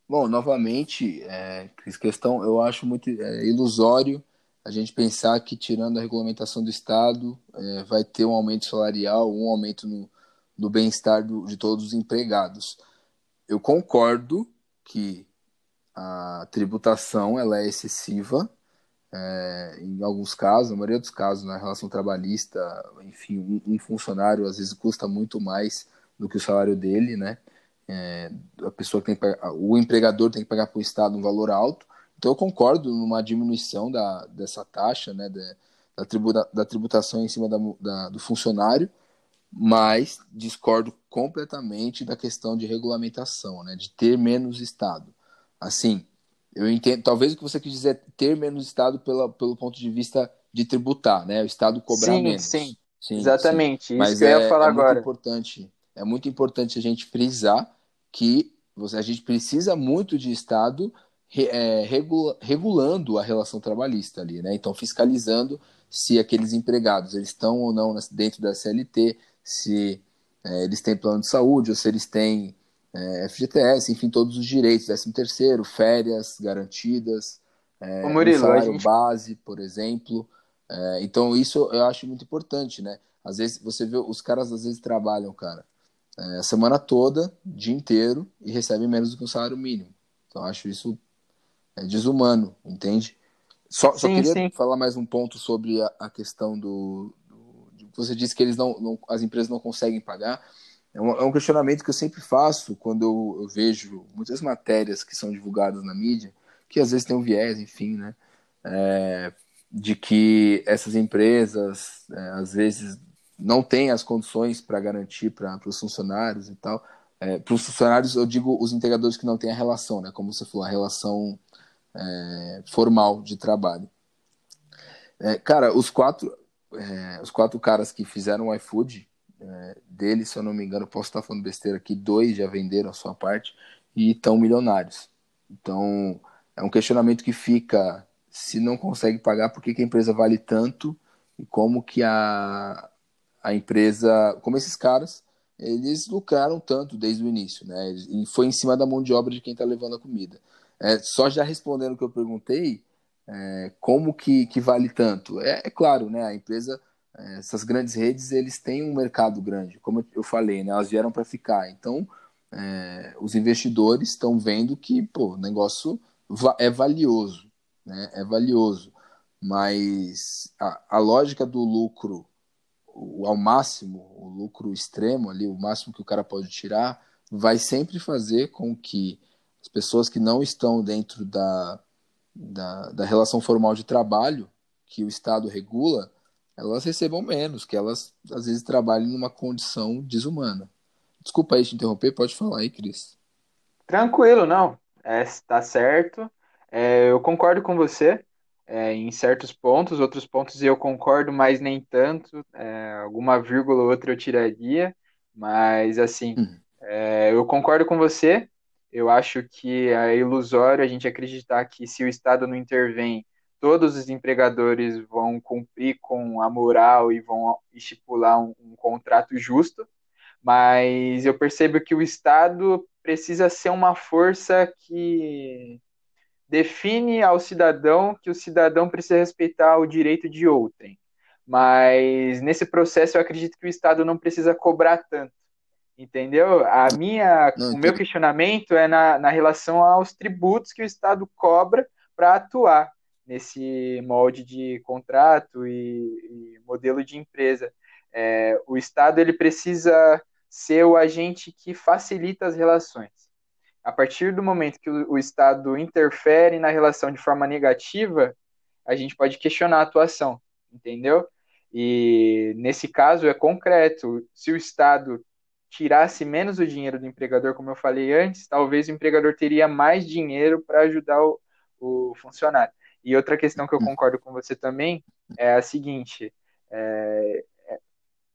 Bom, novamente, é, questão, eu acho muito é, ilusório a gente pensar que tirando a regulamentação do Estado é, vai ter um aumento salarial, um aumento no, no bem-estar do, de todos os empregados. Eu concordo que a tributação ela é excessiva, É, em alguns casos, na maioria dos casos, na relação trabalhista, enfim, um, um funcionário às vezes custa muito mais do que o salário dele, né? É, a pessoa que tem que pagar, o empregador tem que pagar para o Estado um valor alto. Então eu concordo numa diminuição da, dessa taxa, né? Da, da, tributa, da tributação em cima da, da, do funcionário, mas discordo completamente da questão de regulamentação, né? De ter menos Estado. Assim, eu entendo, talvez o que você quis dizer é ter menos Estado pela, pelo ponto de vista de tributar, né? O Estado cobrar sim, menos. Sim, sim. Exatamente. Sim. Mas isso que é, eu ia falar é agora. Muito importante, é muito importante a gente frisar que você, a gente precisa muito de Estado re, é, regula, regulando a relação trabalhista ali, né? Então, fiscalizando se aqueles empregados eles estão ou não dentro da C L T, se é, eles têm plano de saúde ou se eles têm... É, F G T S, enfim, todos os direitos, décimo terceiro, férias garantidas, é, Ô, Murilo, um salário gente... base, por exemplo. É, então, isso eu acho muito importante, né? Às vezes, você vê, os caras às vezes trabalham, cara, é, a semana toda, dia inteiro, e recebem menos do que um salário mínimo. Então, eu acho isso é, desumano, entende? Só, sim, só queria sim. falar mais um ponto sobre a, a questão do, do... Você disse que eles não, não, as empresas não conseguem pagar... É um questionamento que eu sempre faço quando eu, eu vejo muitas matérias que são divulgadas na mídia, que às vezes tem um viés, enfim, né? É, de que essas empresas, é, às vezes, não têm as condições para garantir para os funcionários e tal. É, para os funcionários, eu digo os entregadores que não têm a relação, né? Como você falou, a relação é, formal de trabalho. É, cara, os quatro, é, os quatro caras que fizeram o iFood... É, dele, se eu não me engano, posso estar falando besteira aqui, dois já venderam a sua parte e estão milionários. Então, é um questionamento que fica, se não consegue pagar, por que, que a empresa vale tanto e como que a, a empresa, como esses caras, eles lucraram tanto desde o início, né? E foi em cima da mão de obra de quem está levando a comida. É, só já respondendo o que eu perguntei, é, como que, que vale tanto? É, é claro, né? A empresa... Essas grandes redes, eles têm um mercado grande, como eu falei, né? Elas vieram para ficar. Então, é, os investidores estão vendo que, pô, o negócio va- é valioso, né? É valioso, mas a, a lógica do lucro o, ao máximo, o lucro extremo ali, o máximo que o cara pode tirar, vai sempre fazer com que as pessoas que não estão dentro da, da, da relação formal de trabalho que o Estado regula, elas recebam menos, que elas às vezes trabalhem numa condição desumana. Desculpa aí te interromper, pode falar aí, Cris. Tranquilo, não. É, tá certo. É, eu concordo com você é, em certos pontos, outros pontos eu concordo, mas nem tanto. É, alguma vírgula ou outra eu tiraria, mas assim, hum. é, eu concordo com você. Eu acho que é ilusório a gente acreditar que se o Estado não intervém, todos os empregadores vão cumprir com a moral e vão estipular um, um contrato justo, mas eu percebo que o Estado precisa ser uma força que define ao cidadão que o cidadão precisa respeitar o direito de outrem. Mas nesse processo eu acredito que o Estado não precisa cobrar tanto, entendeu? A minha, não, o meu questionamento é na, na relação aos tributos que o Estado cobra para atuar nesse molde de contrato e, e modelo de empresa. É, o Estado ele precisa ser o agente que facilita as relações. A partir do momento que o, o Estado interfere na relação de forma negativa, a gente pode questionar a atuação, entendeu? E nesse caso é concreto. Se o Estado tirasse menos o dinheiro do empregador, como eu falei antes, talvez o empregador teria mais dinheiro para ajudar o, o funcionário. E outra questão que eu concordo com você também é a seguinte... É,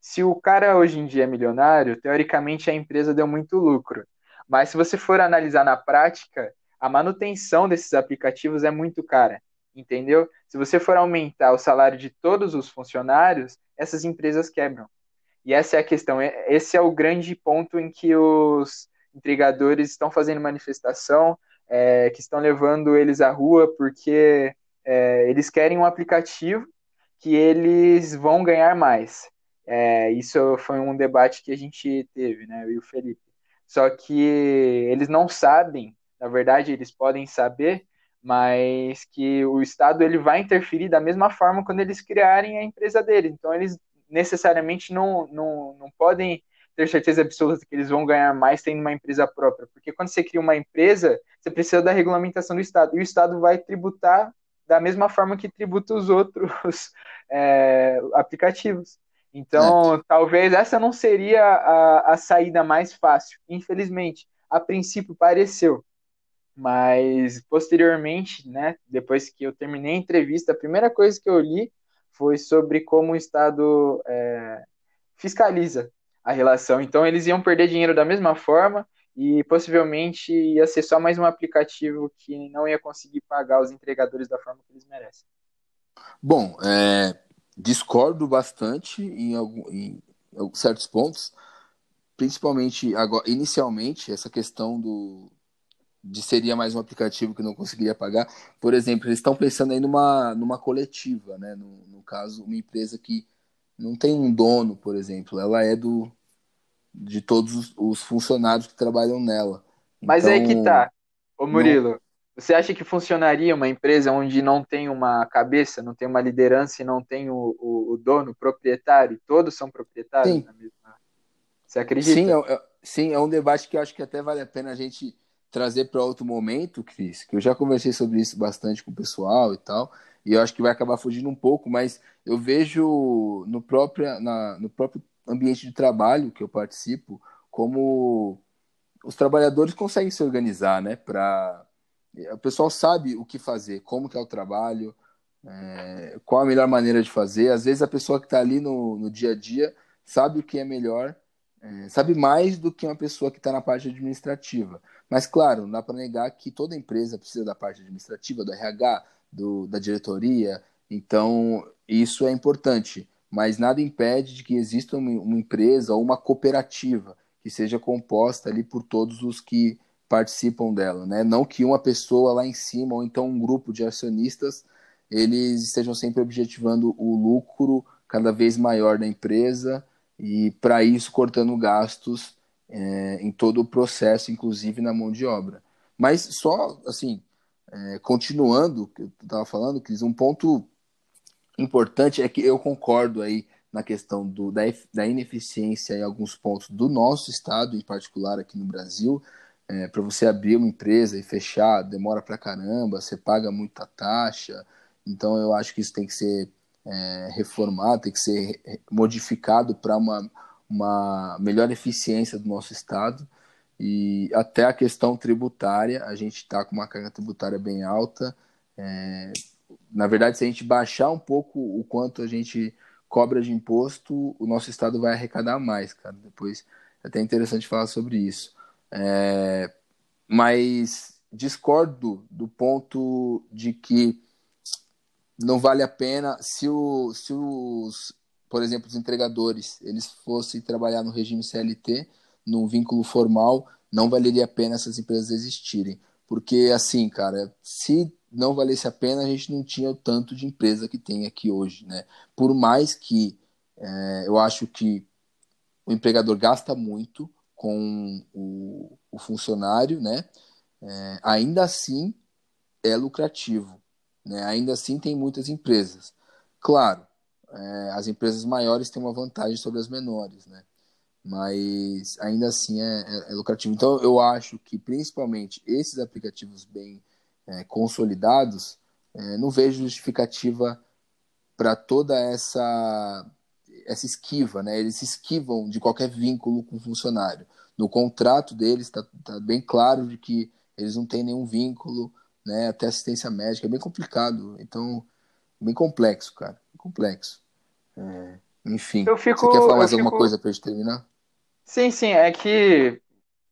se o cara hoje em dia é milionário, teoricamente a empresa deu muito lucro. Mas se você for analisar na prática, a manutenção desses aplicativos é muito cara, entendeu? Se você for aumentar o salário de todos os funcionários, essas empresas quebram. E essa é a questão, esse é o grande ponto em que os entregadores estão fazendo manifestação, é, que estão levando eles à rua, porque é, eles querem um aplicativo que eles vão ganhar mais. É, isso foi um debate que a gente teve, né, eu e o Felipe. Só que eles não sabem, na verdade eles podem saber, mas que o Estado ele vai interferir da mesma forma quando eles criarem a empresa deles. Então eles necessariamente não, não, não podem ter certeza absoluta que eles vão ganhar mais tendo uma empresa própria, porque quando você cria uma empresa, você precisa da regulamentação do Estado, e o Estado vai tributar da mesma forma que tributa os outros é, aplicativos. Então, é. talvez essa não seria a, a saída mais fácil. Infelizmente, a princípio pareceu. Mas, posteriormente, né, depois que eu terminei a entrevista, a primeira coisa que eu li foi sobre como o Estado é, fiscaliza a relação. Então, eles iam perder dinheiro da mesma forma e, possivelmente, ia ser só mais um aplicativo que não ia conseguir pagar os entregadores da forma que eles merecem. Bom, é... discordo bastante em, algum, em certos pontos, principalmente agora, inicialmente, essa questão do, de seria mais um aplicativo que não conseguiria pagar. Por exemplo, eles estão pensando aí numa, numa coletiva, né? No, no caso, uma empresa que não tem um dono, por exemplo, ela é do, de todos os funcionários que trabalham nela. Mas então, aí que tá, ô Murilo. Não... Você acha que funcionaria uma empresa onde não tem uma cabeça, não tem uma liderança e não tem o, o, o dono, o proprietário? Todos são proprietários? Sim. Na mesma... Você acredita? Sim é, é, sim, é um debate que eu acho que até vale a pena a gente trazer para outro momento, Cris, que eu já conversei sobre isso bastante com o pessoal e tal, e eu acho que vai acabar fugindo um pouco, mas eu vejo no próprio, na, no próprio ambiente de trabalho que eu participo como os trabalhadores conseguem se organizar, né, para... O pessoal sabe o que fazer, como que é o trabalho, é, qual a melhor maneira de fazer. Às vezes a pessoa que está ali no, no dia a dia sabe o que é melhor, é, sabe mais do que uma pessoa que está na parte administrativa. Mas, claro, não dá para negar que toda empresa precisa da parte administrativa, do R H, do, da diretoria. Então, isso é importante. Mas nada impede de que exista uma, uma empresa ou uma cooperativa que seja composta ali por todos os que... participam dela, né? Não que uma pessoa lá em cima, ou então um grupo de acionistas, eles estejam sempre objetivando o lucro cada vez maior da empresa e, para isso, cortando gastos é, em todo o processo, inclusive na mão de obra. Mas só, assim, é, continuando o que eu estava falando, Cris, um ponto importante é que eu concordo aí na questão do, da, da ineficiência em alguns pontos do nosso Estado, em particular aqui no Brasil. É, para você abrir uma empresa e fechar, demora pra caramba, você paga muita taxa. Então eu acho que isso tem que ser é, reformado, tem que ser modificado para uma, uma melhor eficiência do nosso Estado. E até a questão tributária, a gente está com uma carga tributária bem alta. É, na verdade, se a gente baixar um pouco o quanto a gente cobra de imposto, o nosso Estado vai arrecadar mais, cara. Depois é até interessante falar sobre isso. É, mas discordo do ponto de que não vale a pena se, o, se os, por exemplo, os entregadores, eles fossem trabalhar no regime C L T, num vínculo formal, não valeria a pena essas empresas existirem. Porque, assim, cara, se não valesse a pena, a gente não tinha o tanto de empresa que tem aqui hoje, né? Por mais que é, eu acho que o empregador gasta muito com o, o funcionário, né? É, ainda assim é lucrativo, né? Ainda assim tem muitas empresas. Claro, é, as empresas maiores têm uma vantagem sobre as menores, né? Mas ainda assim é, é, é lucrativo. Então eu acho que principalmente esses aplicativos bem é, consolidados, é, não vejo justificativa para toda essa, essa esquiva, né? Eles se esquivam de qualquer vínculo com o funcionário. No contrato deles está tá bem claro de que eles não têm nenhum vínculo, né? Até assistência médica, é bem complicado. Então, bem complexo, cara. Complexo. É... Enfim, eu fico, você quer falar mais fico... alguma coisa pra gente terminar? Sim, sim, é que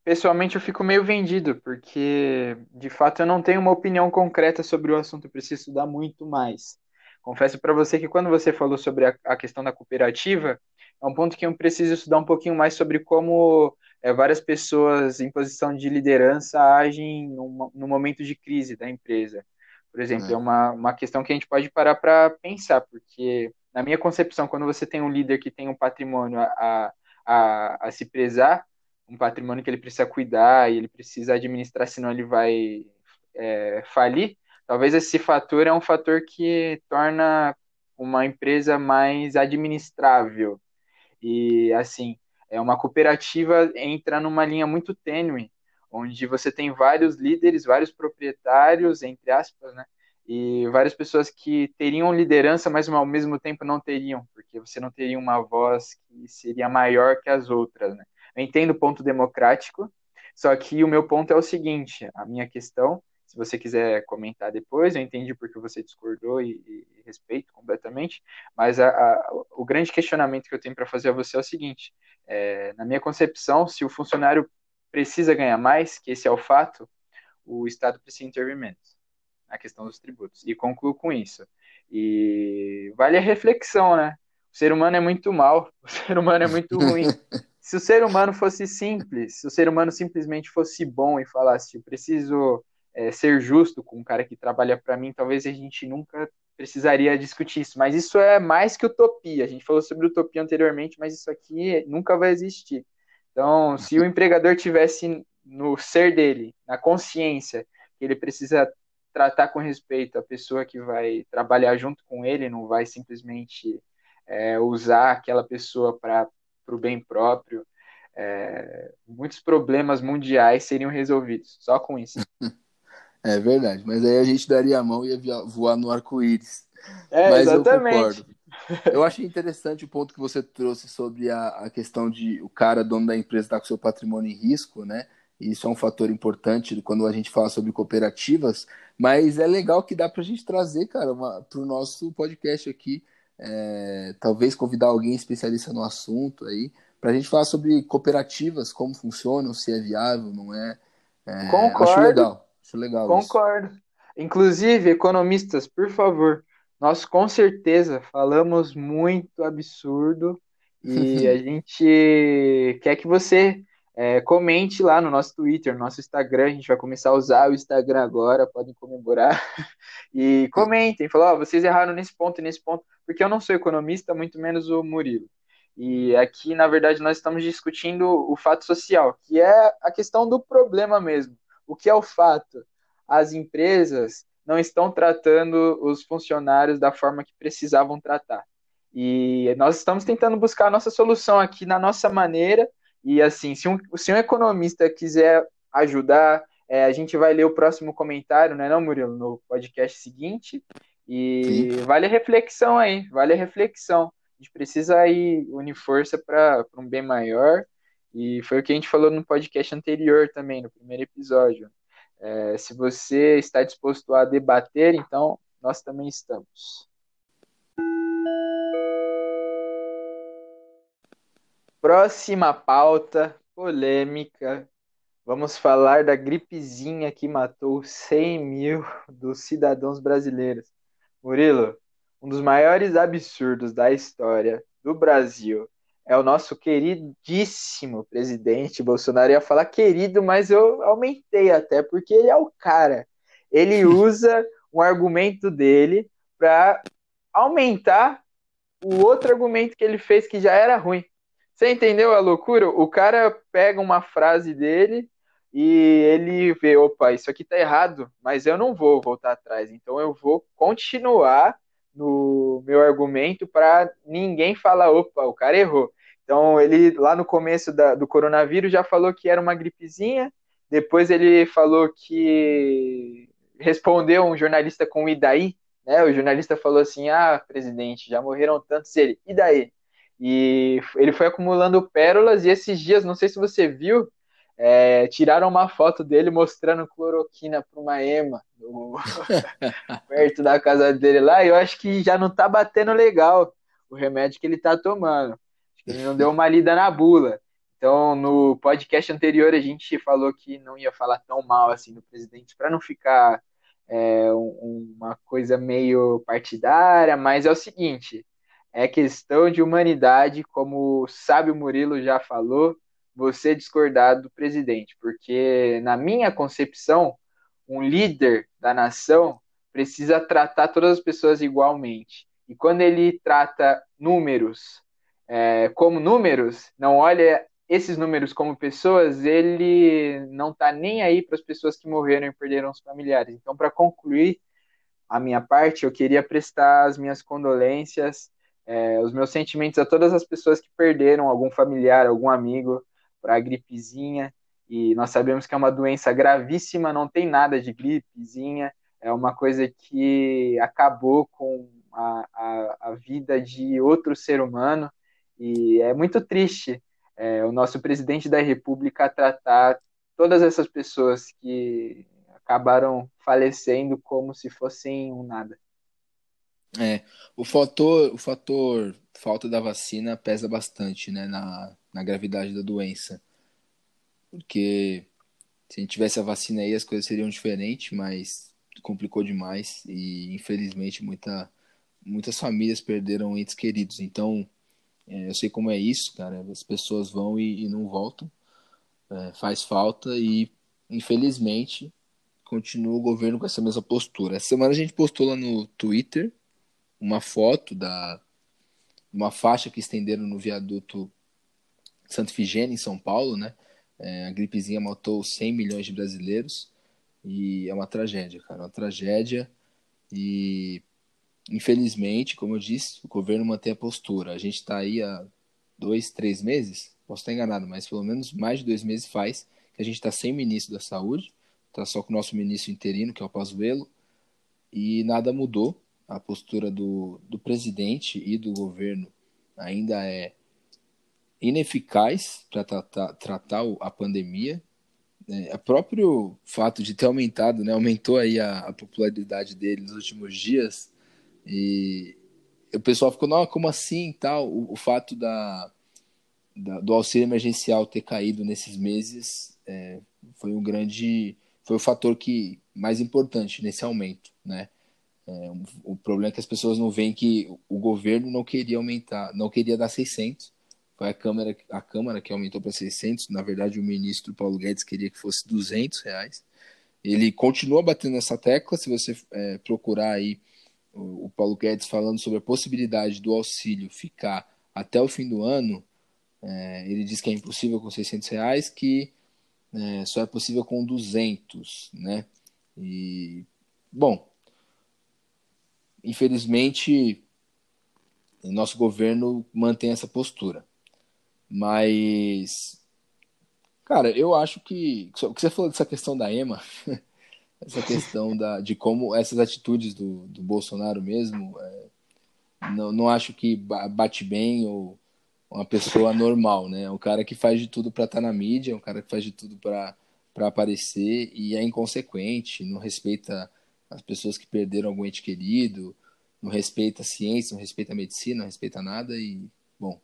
pessoalmente eu fico meio vendido, porque de fato eu não tenho uma opinião concreta sobre o assunto, eu preciso estudar muito mais. Confesso pra você que quando você falou sobre a, a questão da cooperativa, é um ponto que eu preciso estudar um pouquinho mais sobre como é, várias pessoas em posição de liderança agem no, no momento de crise da empresa. Por exemplo, é, é uma, uma questão que a gente pode parar pra pensar, porque... Na minha concepção, quando você tem um líder que tem um patrimônio a, a, a se prezar, um patrimônio que ele precisa cuidar e ele precisa administrar, senão ele vai é, falir, talvez esse fator é um fator que torna uma empresa mais administrável. E, assim, é uma cooperativa entra numa linha muito tênue, onde você tem vários líderes, vários proprietários, entre aspas, né? E várias pessoas que teriam liderança, mas ao mesmo tempo não teriam, porque você não teria uma voz que seria maior que as outras, né? Eu entendo o ponto democrático, só que o meu ponto é o seguinte, a minha questão, se você quiser comentar depois, eu entendi porque você discordou e, e respeito completamente, mas a, a, o grande questionamento que eu tenho para fazer a você é o seguinte, é, na minha concepção, se o funcionário precisa ganhar mais, que esse é o fato, o Estado precisa intervir menos. A questão dos tributos, e concluo com isso. E vale a reflexão, né? O ser humano é muito mal, o ser humano é muito ruim. Se o ser humano fosse simples, se o ser humano simplesmente fosse bom e falasse, eu preciso é, ser justo com o cara que trabalha para mim, talvez a gente nunca precisaria discutir isso. Mas isso é mais que utopia. A gente falou sobre utopia anteriormente, mas isso aqui nunca vai existir. Então, se o empregador tivesse no ser dele, na consciência, que ele precisa tratar com respeito a pessoa que vai trabalhar junto com ele, não vai simplesmente é, usar aquela pessoa para o bem próprio. É, muitos problemas mundiais seriam resolvidos, só com isso. É verdade, mas aí a gente daria a mão e ia voar no arco-íris. É, mas exatamente. Eu concordo. Eu achei interessante o ponto que você trouxe sobre a, a questão de o cara, dono da empresa, estar tá com seu patrimônio em risco, né? Isso é um fator importante quando a gente fala sobre cooperativas, mas é legal que dá para a gente trazer, cara, para o nosso podcast aqui, é, talvez convidar alguém especialista no assunto aí, para a gente falar sobre cooperativas, como funcionam, se é viável, não é. é Concordo. Acho legal, acho legal Concordo. Isso. Inclusive, economistas, por favor, nós com certeza falamos muito absurdo e a gente quer que você... É, comente lá no nosso Twitter, no nosso Instagram, a gente vai começar a usar o Instagram agora, podem comemorar, e comentem, falam, ó, oh, vocês erraram nesse ponto e nesse ponto, porque eu não sou economista, muito menos o Murilo, E aqui, na verdade, nós estamos discutindo o fato social, que é a questão do problema mesmo. O que é o fato? As empresas não estão tratando os funcionários da forma que precisavam tratar. E nós estamos tentando buscar a nossa solução aqui na nossa maneira. E assim, se um, se um economista quiser ajudar, é, a gente vai ler o próximo comentário, né, não, Murilo? No podcast seguinte. E sim, vale a reflexão aí, vale a reflexão. A gente precisa aí unir força para um bem maior. E foi o que a gente falou no podcast anterior também, no primeiro episódio. É, se você está disposto a debater, então nós também estamos. Próxima pauta, polêmica. Vamos falar da gripezinha que matou cem mil dos cidadãos brasileiros. Murilo, um dos maiores absurdos da história do Brasil é o nosso queridíssimo presidente Bolsonaro. Eu ia falar querido, mas eu aumentei até, porque ele é o cara. Ele usa um argumento dele para aumentar o outro argumento que ele fez que já era ruim. Você entendeu a loucura? O cara pega uma frase dele e ele vê, opa, isso aqui tá errado, mas eu não vou voltar atrás, então eu vou continuar no meu argumento para ninguém falar, opa, o cara errou. Então ele lá no começo da, do coronavírus já falou que era uma gripezinha, depois ele falou que respondeu um jornalista com e daí, né? O jornalista falou assim, ah, presidente, já morreram tantos, ele, e daí? E ele foi acumulando pérolas e esses dias, não sei se você viu, é, tiraram uma foto dele mostrando cloroquina para uma ema no... perto da casa dele lá, e eu acho que já não tá batendo legal o remédio que ele tá tomando. Ele não deu uma lida na bula. Então, no podcast anterior, a gente falou que não ia falar tão mal assim do presidente para não ficar é, uma coisa meio partidária, mas é o seguinte, é questão de humanidade, como o sábio Murilo já falou, você discordar do presidente, porque na minha concepção, um líder da nação precisa tratar todas as pessoas igualmente. E quando ele trata números é, como números, não olha esses números como pessoas, ele não está nem aí para as pessoas que morreram e perderam os familiares. Então, para concluir a minha parte, eu queria prestar as minhas condolências, é, os meus sentimentos a todas as pessoas que perderam algum familiar, algum amigo, para a gripezinha, e nós sabemos que é uma doença gravíssima, não tem nada de gripezinha, é uma coisa que acabou com a, a, a vida de outro ser humano, e é muito triste é, o nosso presidente da República tratar todas essas pessoas que acabaram falecendo como se fossem um nada. É, o fator, o fator falta da vacina pesa bastante, né, na, na gravidade da doença, porque se a gente tivesse a vacina aí as coisas seriam diferentes, mas complicou demais e infelizmente muita, muitas famílias perderam entes queridos, então é, eu sei como é isso, cara, as pessoas vão e, e não voltam, é, faz falta e infelizmente continua o governo com essa mesma postura. Essa semana a gente postou lá no Twitter uma foto da uma faixa que estenderam no viaduto Santa Ifigênia, em São Paulo, né? É, a gripezinha matou cem milhões de brasileiros e é uma tragédia, cara, uma tragédia e, infelizmente, como eu disse, o governo mantém a postura. A gente está aí há dois, três meses, posso estar enganado, mas pelo menos mais de dois meses faz que a gente está sem ministro da saúde, está só com o nosso ministro interino, que é o Pazuello, e nada mudou. A postura do, do presidente e do governo ainda é ineficaz para tratar, tratar a pandemia. É, o próprio fato de ter aumentado, né, aumentou aí a, a popularidade dele nos últimos dias, e o pessoal ficou, não, como assim, tal? O, o fato da, da, do auxílio emergencial ter caído nesses meses é, foi um grande, foi o fator que, mais importante nesse aumento, né? É, o problema é que as pessoas não veem que o governo não queria aumentar, não queria dar seiscentos. Foi a Câmara, a Câmara que aumentou para seiscentos. Na verdade, o ministro Paulo Guedes queria que fosse duzentos reais. Ele continua batendo nessa tecla. Se você é, procurar aí o, o Paulo Guedes falando sobre a possibilidade do auxílio ficar até o fim do ano, é, ele diz que é impossível com seiscentos reais, que é, só é possível com duzentos, né? E, bom, infelizmente, o nosso governo mantém essa postura. Mas, cara, eu acho que... O que você falou dessa questão da EMA, essa questão da, de como essas atitudes do, do Bolsonaro mesmo, é, não, não acho que bate bem ou uma pessoa normal, né? O cara que faz de tudo pra estar na mídia, o cara que faz de tudo pra, pra aparecer e é inconsequente, não respeita as pessoas que perderam algum ente querido, não respeita a ciência, não respeita a medicina, não respeita nada e, bom,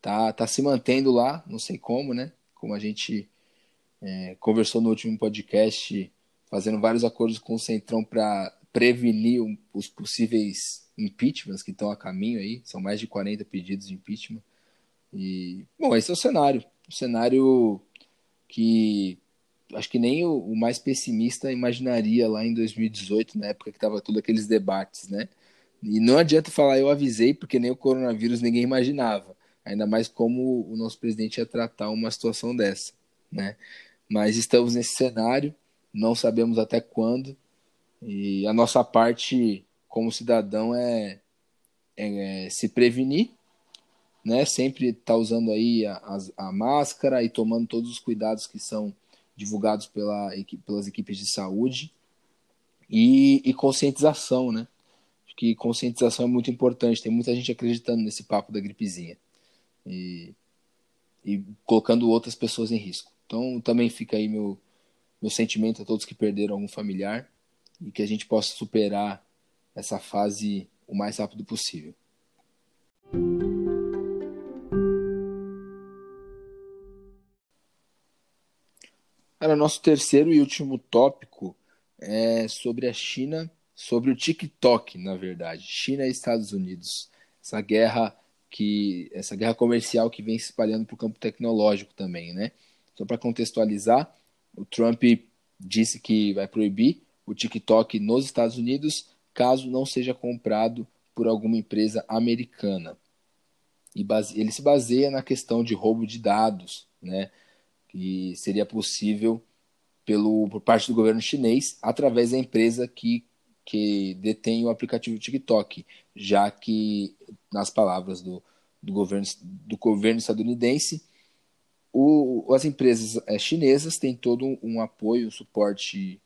tá, tá se mantendo lá, não sei como, né? Como a gente é, conversou no último podcast, fazendo vários acordos com o Centrão para prevenir um, os possíveis impeachments que estão a caminho aí, são mais de quarenta pedidos de impeachment. E, bom, esse é o cenário, um cenário que acho que nem o, o mais pessimista imaginaria lá em dois mil e dezoito, na época que tava tudo aqueles debates, né? E não adianta falar eu avisei, porque nem o coronavírus ninguém imaginava, ainda mais como o nosso presidente ia tratar uma situação dessa, né? Mas estamos nesse cenário, não sabemos até quando, e a nossa parte como cidadão é, é, é se prevenir, né, sempre tá usando aí a, a, a máscara e tomando todos os cuidados que são divulgados pela, pelas equipes de saúde e, e conscientização, né? Acho que conscientização é muito importante, tem muita gente acreditando nesse papo da gripezinha e, e colocando outras pessoas em risco. Então também fica aí meu, meu sentimento a todos que perderam algum familiar e que a gente possa superar essa fase o mais rápido possível. Cara, nosso terceiro e último tópico é sobre a China, sobre o TikTok, na verdade. China e Estados Unidos. Essa guerra, que, essa guerra comercial que vem se espalhando para o campo tecnológico também, né? Só para contextualizar, o Trump disse que vai proibir o TikTok nos Estados Unidos caso não seja comprado por alguma empresa americana. E base, ele se baseia na questão de roubo de dados, né? Que seria possível pelo, por parte do governo chinês através da empresa que, que detém o aplicativo TikTok, já que, nas palavras do, do, governo, do governo estadunidense, o, as empresas chinesas têm todo um apoio, um suporte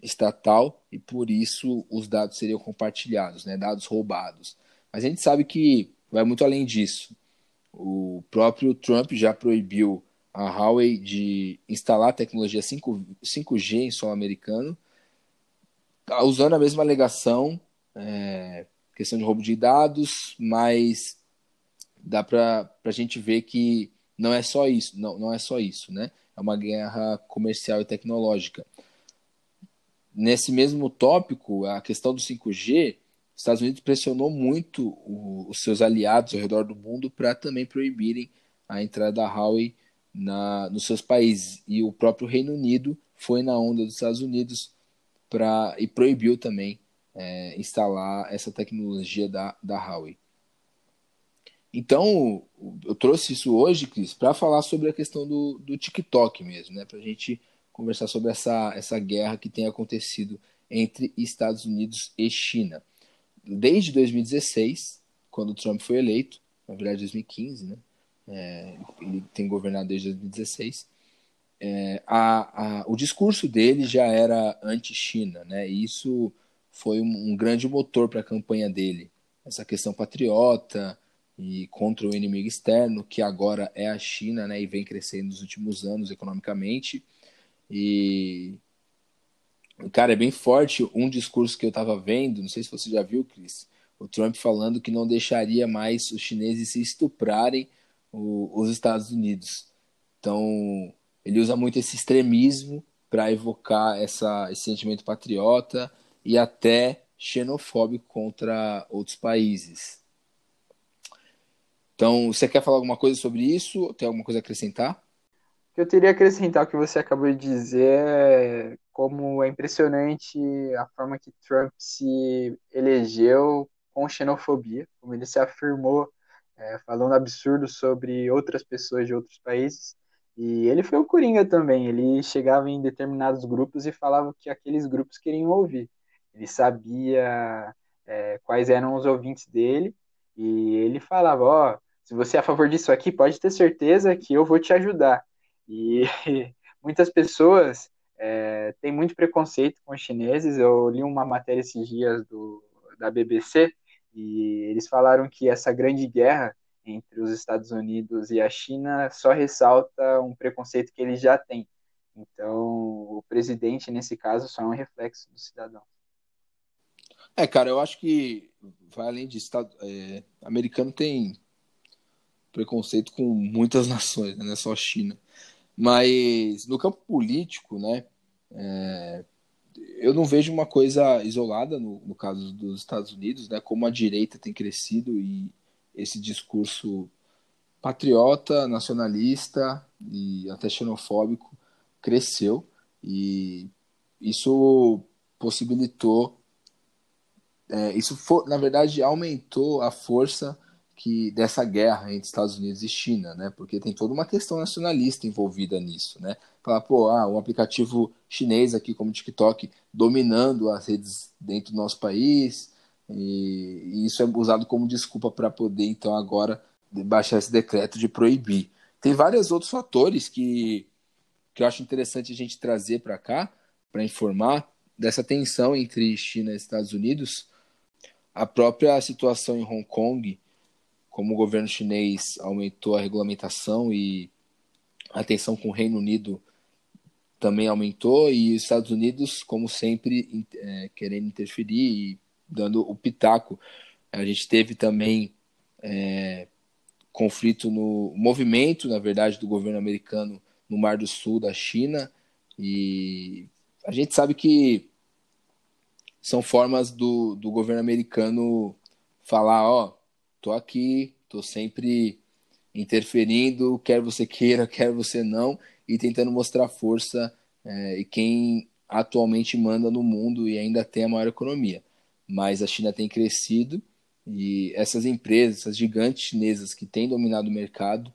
estatal e, por isso, os dados seriam compartilhados, né, dados roubados. Mas a gente sabe que vai muito além disso. O próprio Trump já proibiu a Huawei de instalar tecnologia cinco G em solo americano, usando a mesma alegação, é, questão de roubo de dados, mas dá para a gente ver que não é só isso, não, não é só isso, né? É uma guerra comercial e tecnológica. Nesse mesmo tópico, a questão do cinco G, os Estados Unidos pressionou muito o, os seus aliados ao redor do mundo para também proibirem a entrada da Huawei Na, nos seus países, e o próprio Reino Unido foi na onda dos Estados Unidos pra, e proibiu também é, instalar essa tecnologia da, da Huawei. Então, eu trouxe isso hoje, Cris, para falar sobre a questão do, do TikTok mesmo, né, para a gente conversar sobre essa, essa guerra que tem acontecido entre Estados Unidos e China. Desde dois mil e dezesseis, quando o Trump foi eleito, na verdade dois mil e quinze, né, É, ele tem governado desde dois mil e dezesseis, é, a, a, o discurso dele já era anti-China, né? E isso foi um, um grande motor para a campanha dele, essa questão patriota e contra o inimigo externo, que agora é a China, né? E vem crescendo nos últimos anos economicamente. E, cara, é bem forte um discurso que eu estava vendo, não sei se você já viu, Chris, o Trump falando que não deixaria mais os chineses se estuprarem os Estados Unidos. Então, ele usa muito esse extremismo para evocar essa, esse sentimento patriota e até xenofóbico contra outros países. Então, você quer falar alguma coisa sobre isso? Tem alguma coisa a acrescentar? Eu teria a acrescentar o que você acabou de dizer, como é impressionante a forma que Trump se elegeu com xenofobia, como ele se afirmou é, falando absurdo sobre outras pessoas de outros países. E ele foi o Coringa também, ele chegava em determinados grupos e falava o que aqueles grupos queriam ouvir. Ele sabia é, quais eram os ouvintes dele e ele falava, ó, oh, se você é a favor disso aqui, pode ter certeza que eu vou te ajudar. E muitas pessoas é, têm muito preconceito com os chineses. Eu li uma matéria esses dias do, da B B C e eles falaram que essa grande guerra entre os Estados Unidos e a China só ressalta um preconceito que eles já têm. Então, o presidente, nesse caso, só é um reflexo do cidadão. É, cara, eu acho que vai além de Estado... É, americano tem preconceito com muitas nações, né? Não é só a China. Mas, no campo político, né? É, eu não vejo uma coisa isolada, no, no caso dos Estados Unidos, né? Como a direita tem crescido e esse discurso patriota, nacionalista e até xenofóbico cresceu e isso possibilitou, é, isso for, na verdade aumentou a força que, dessa guerra entre Estados Unidos e China, né? Porque tem toda uma questão nacionalista envolvida nisso, né? Falar, pô, ah, um aplicativo chinês aqui como o TikTok dominando as redes dentro do nosso país... E isso é usado como desculpa para poder, então, agora baixar esse decreto de proibir. Tem vários outros fatores que, que eu acho interessante a gente trazer para cá, para informar dessa tensão entre China e Estados Unidos. A própria situação em Hong Kong, como o governo chinês aumentou a regulamentação e a tensão com o Reino Unido também aumentou, e os Estados Unidos, como sempre, é, querendo interferir e dando o pitaco. A gente teve também é, conflito no movimento, na verdade, do governo americano no Mar do Sul da China, e a gente sabe que são formas do, do governo americano falar, ó, tô aqui, tô sempre interferindo, quer você queira, quer você não, e tentando mostrar força é, e quem atualmente manda no mundo e ainda tem a maior economia. Mas a China tem crescido e essas empresas, essas gigantes chinesas que têm dominado o mercado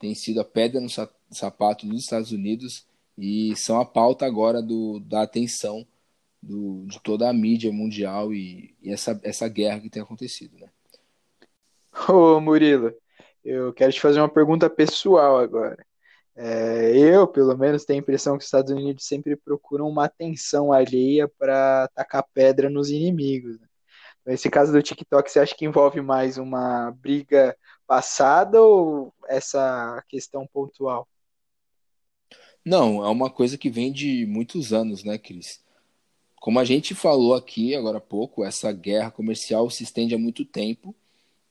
têm sido a pedra no sapato dos Estados Unidos e são a pauta agora do, da atenção do, de toda a mídia mundial e, e essa, essa guerra que tem acontecido, né? Ô Murilo, eu quero te fazer uma pergunta pessoal agora. É, eu, pelo menos, tenho a impressão que os Estados Unidos sempre procuram uma atenção alheia para tacar pedra nos inimigos, né? Nesse caso do TikTok, você acha que envolve mais uma briga passada ou essa questão pontual? Não, é uma coisa que vem de muitos anos, né, Cris? Como a gente falou aqui agora há pouco, essa guerra comercial se estende há muito tempo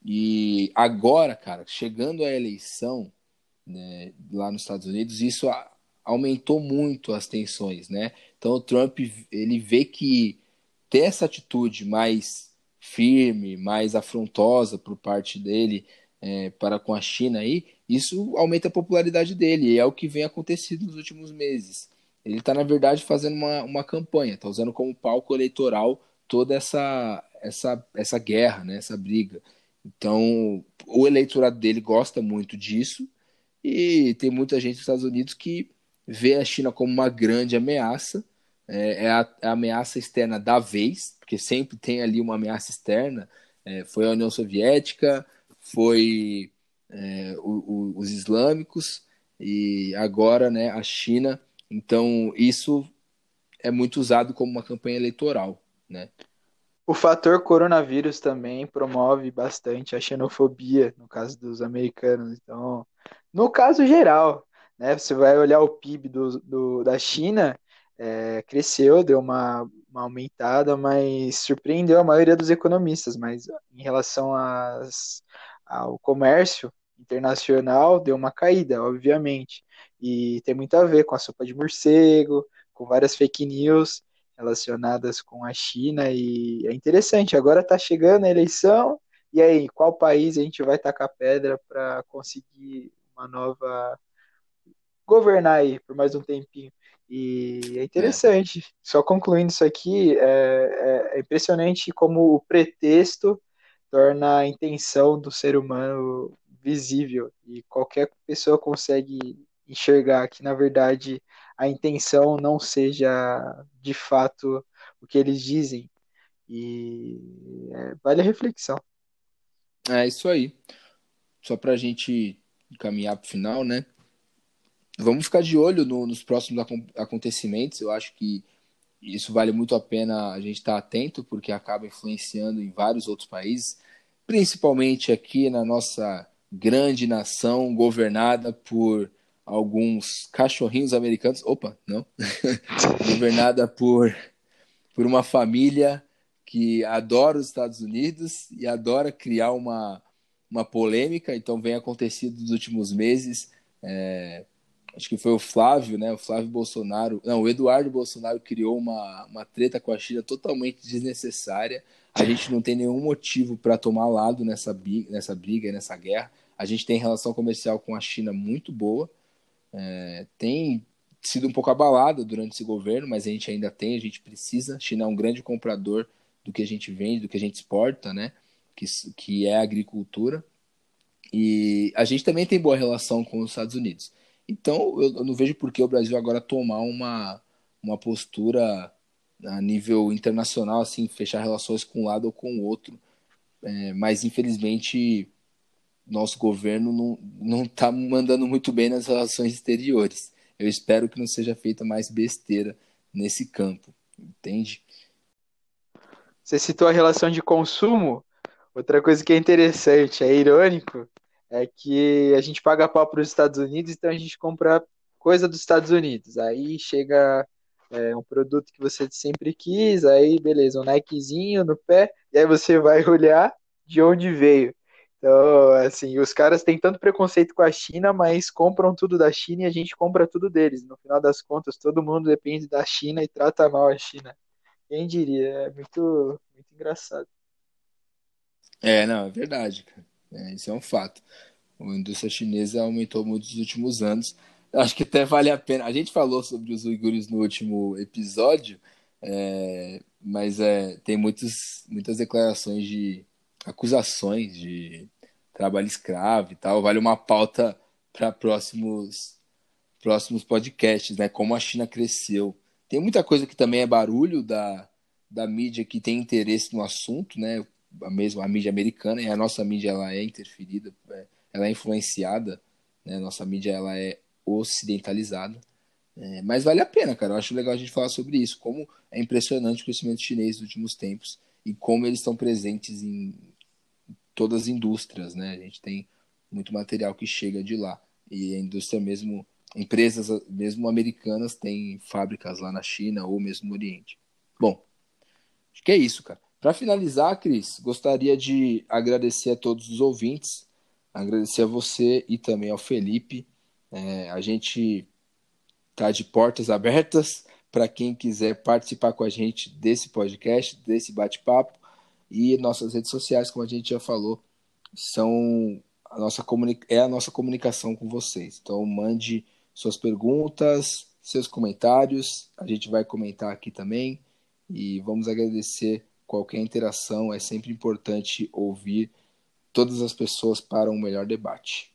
e agora, cara, chegando à eleição... Né, lá nos Estados Unidos, isso a, aumentou muito as tensões, né? Então o Trump, ele vê que ter essa atitude mais firme, mais afrontosa por parte dele é, para com a China aí, isso aumenta a popularidade dele, e é o que vem acontecido nos últimos meses. Ele está, na verdade, fazendo uma, uma campanha, está usando como palco eleitoral toda essa, essa, essa guerra, né, essa briga. Então o eleitorado dele gosta muito disso. E tem muita gente nos Estados Unidos que vê a China como uma grande ameaça, é a, a ameaça externa da vez, porque sempre tem ali uma ameaça externa, é, foi a União Soviética, foi é, o, o, os islâmicos, e agora, né, a China. Então isso é muito usado como uma campanha eleitoral, né? O fator coronavírus também promove bastante a xenofobia, no caso dos americanos, então... No caso geral, né, você vai olhar o P I B do, do, da China, é, cresceu, deu uma, uma aumentada, mas surpreendeu a maioria dos economistas, mas em relação às, ao comércio internacional, deu uma caída, obviamente, e tem muito a ver com a sopa de morcego, com várias fake news relacionadas com a China, e é interessante, agora está chegando a eleição, e aí, qual país a gente vai tacar pedra para conseguir uma nova... governar aí por mais um tempinho? E é interessante. É. Só concluindo isso aqui, é, é impressionante como o pretexto torna a intenção do ser humano visível e qualquer pessoa consegue enxergar que, na verdade, a intenção não seja de fato o que eles dizem. E é, vale a reflexão. É isso aí. Só para a gente encaminhar para o final, né? Vamos ficar de olho no, nos próximos acontecimentos. Eu acho que isso vale muito a pena a gente estar atento, porque acaba influenciando em vários outros países, principalmente aqui na nossa grande nação governada por alguns cachorrinhos americanos. Opa, não. Governada por, por uma família que adora os Estados Unidos e adora criar uma, uma polêmica. Então, vem acontecido nos últimos meses... É... acho que foi o Flávio, né? O Flávio Bolsonaro... Não, o Eduardo Bolsonaro criou uma, uma treta com a China totalmente desnecessária. A gente não tem nenhum motivo para tomar lado nessa, nessa briga e nessa guerra. A gente tem relação comercial com a China muito boa. É, tem sido um pouco abalada durante esse governo, mas a gente ainda tem, a gente precisa. A China é um grande comprador do que a gente vende, do que a gente exporta, né? Que, que é a agricultura. E a gente também tem boa relação com os Estados Unidos. Então, eu não vejo por que o Brasil agora tomar uma, uma postura a nível internacional, assim, fechar relações com um lado ou com o outro. É, mas, infelizmente, nosso governo não está mandando muito bem nas relações exteriores. Eu espero que não seja feita mais besteira nesse campo, entende? Você citou a relação de consumo. Outra coisa que é interessante, é irônico, é que a gente paga pau para os Estados Unidos, então a gente compra coisa dos Estados Unidos. Aí chega é, um produto que você sempre quis, aí beleza, um Nikezinho no pé, e aí você vai olhar de onde veio. Então, assim, os caras têm tanto preconceito com a China, mas compram tudo da China e a gente compra tudo deles. No final das contas, todo mundo depende da China e trata mal a China. Quem diria? É muito, muito engraçado. É, não, é verdade, cara. É, isso é um fato. A indústria chinesa aumentou muito nos últimos anos. Acho que até vale a pena. A gente falou sobre os uigures no último episódio, é, mas é, tem muitos, muitas declarações de acusações de trabalho escravo e tal. Vale uma pauta para próximos, próximos podcasts, né? Como a China cresceu. Tem muita coisa que também é barulho da, da mídia que tem interesse no assunto, né? A mesma a mídia americana, e a nossa mídia ela é interferida, ela é influenciada, né? Nossa mídia ela é ocidentalizada, é, mas vale a pena, cara. Eu acho legal a gente falar sobre isso, como é impressionante o crescimento chinês nos últimos tempos e como eles estão presentes em todas as indústrias, né? A gente tem muito material que chega de lá, e a indústria mesmo, empresas mesmo americanas têm fábricas lá na China ou mesmo no Oriente. Bom, acho que é isso, cara. Para finalizar, Cris, gostaria de agradecer a todos os ouvintes, agradecer a você e também ao Felipe. É, a gente está de portas abertas para quem quiser participar com a gente desse podcast, desse bate-papo, e nossas redes sociais, como a gente já falou, são a nossa comuni- é a nossa comunicação com vocês. Então, mande suas perguntas, seus comentários, a gente vai comentar aqui também, e vamos agradecer qualquer interação. É sempre importante ouvir todas as pessoas para um melhor debate.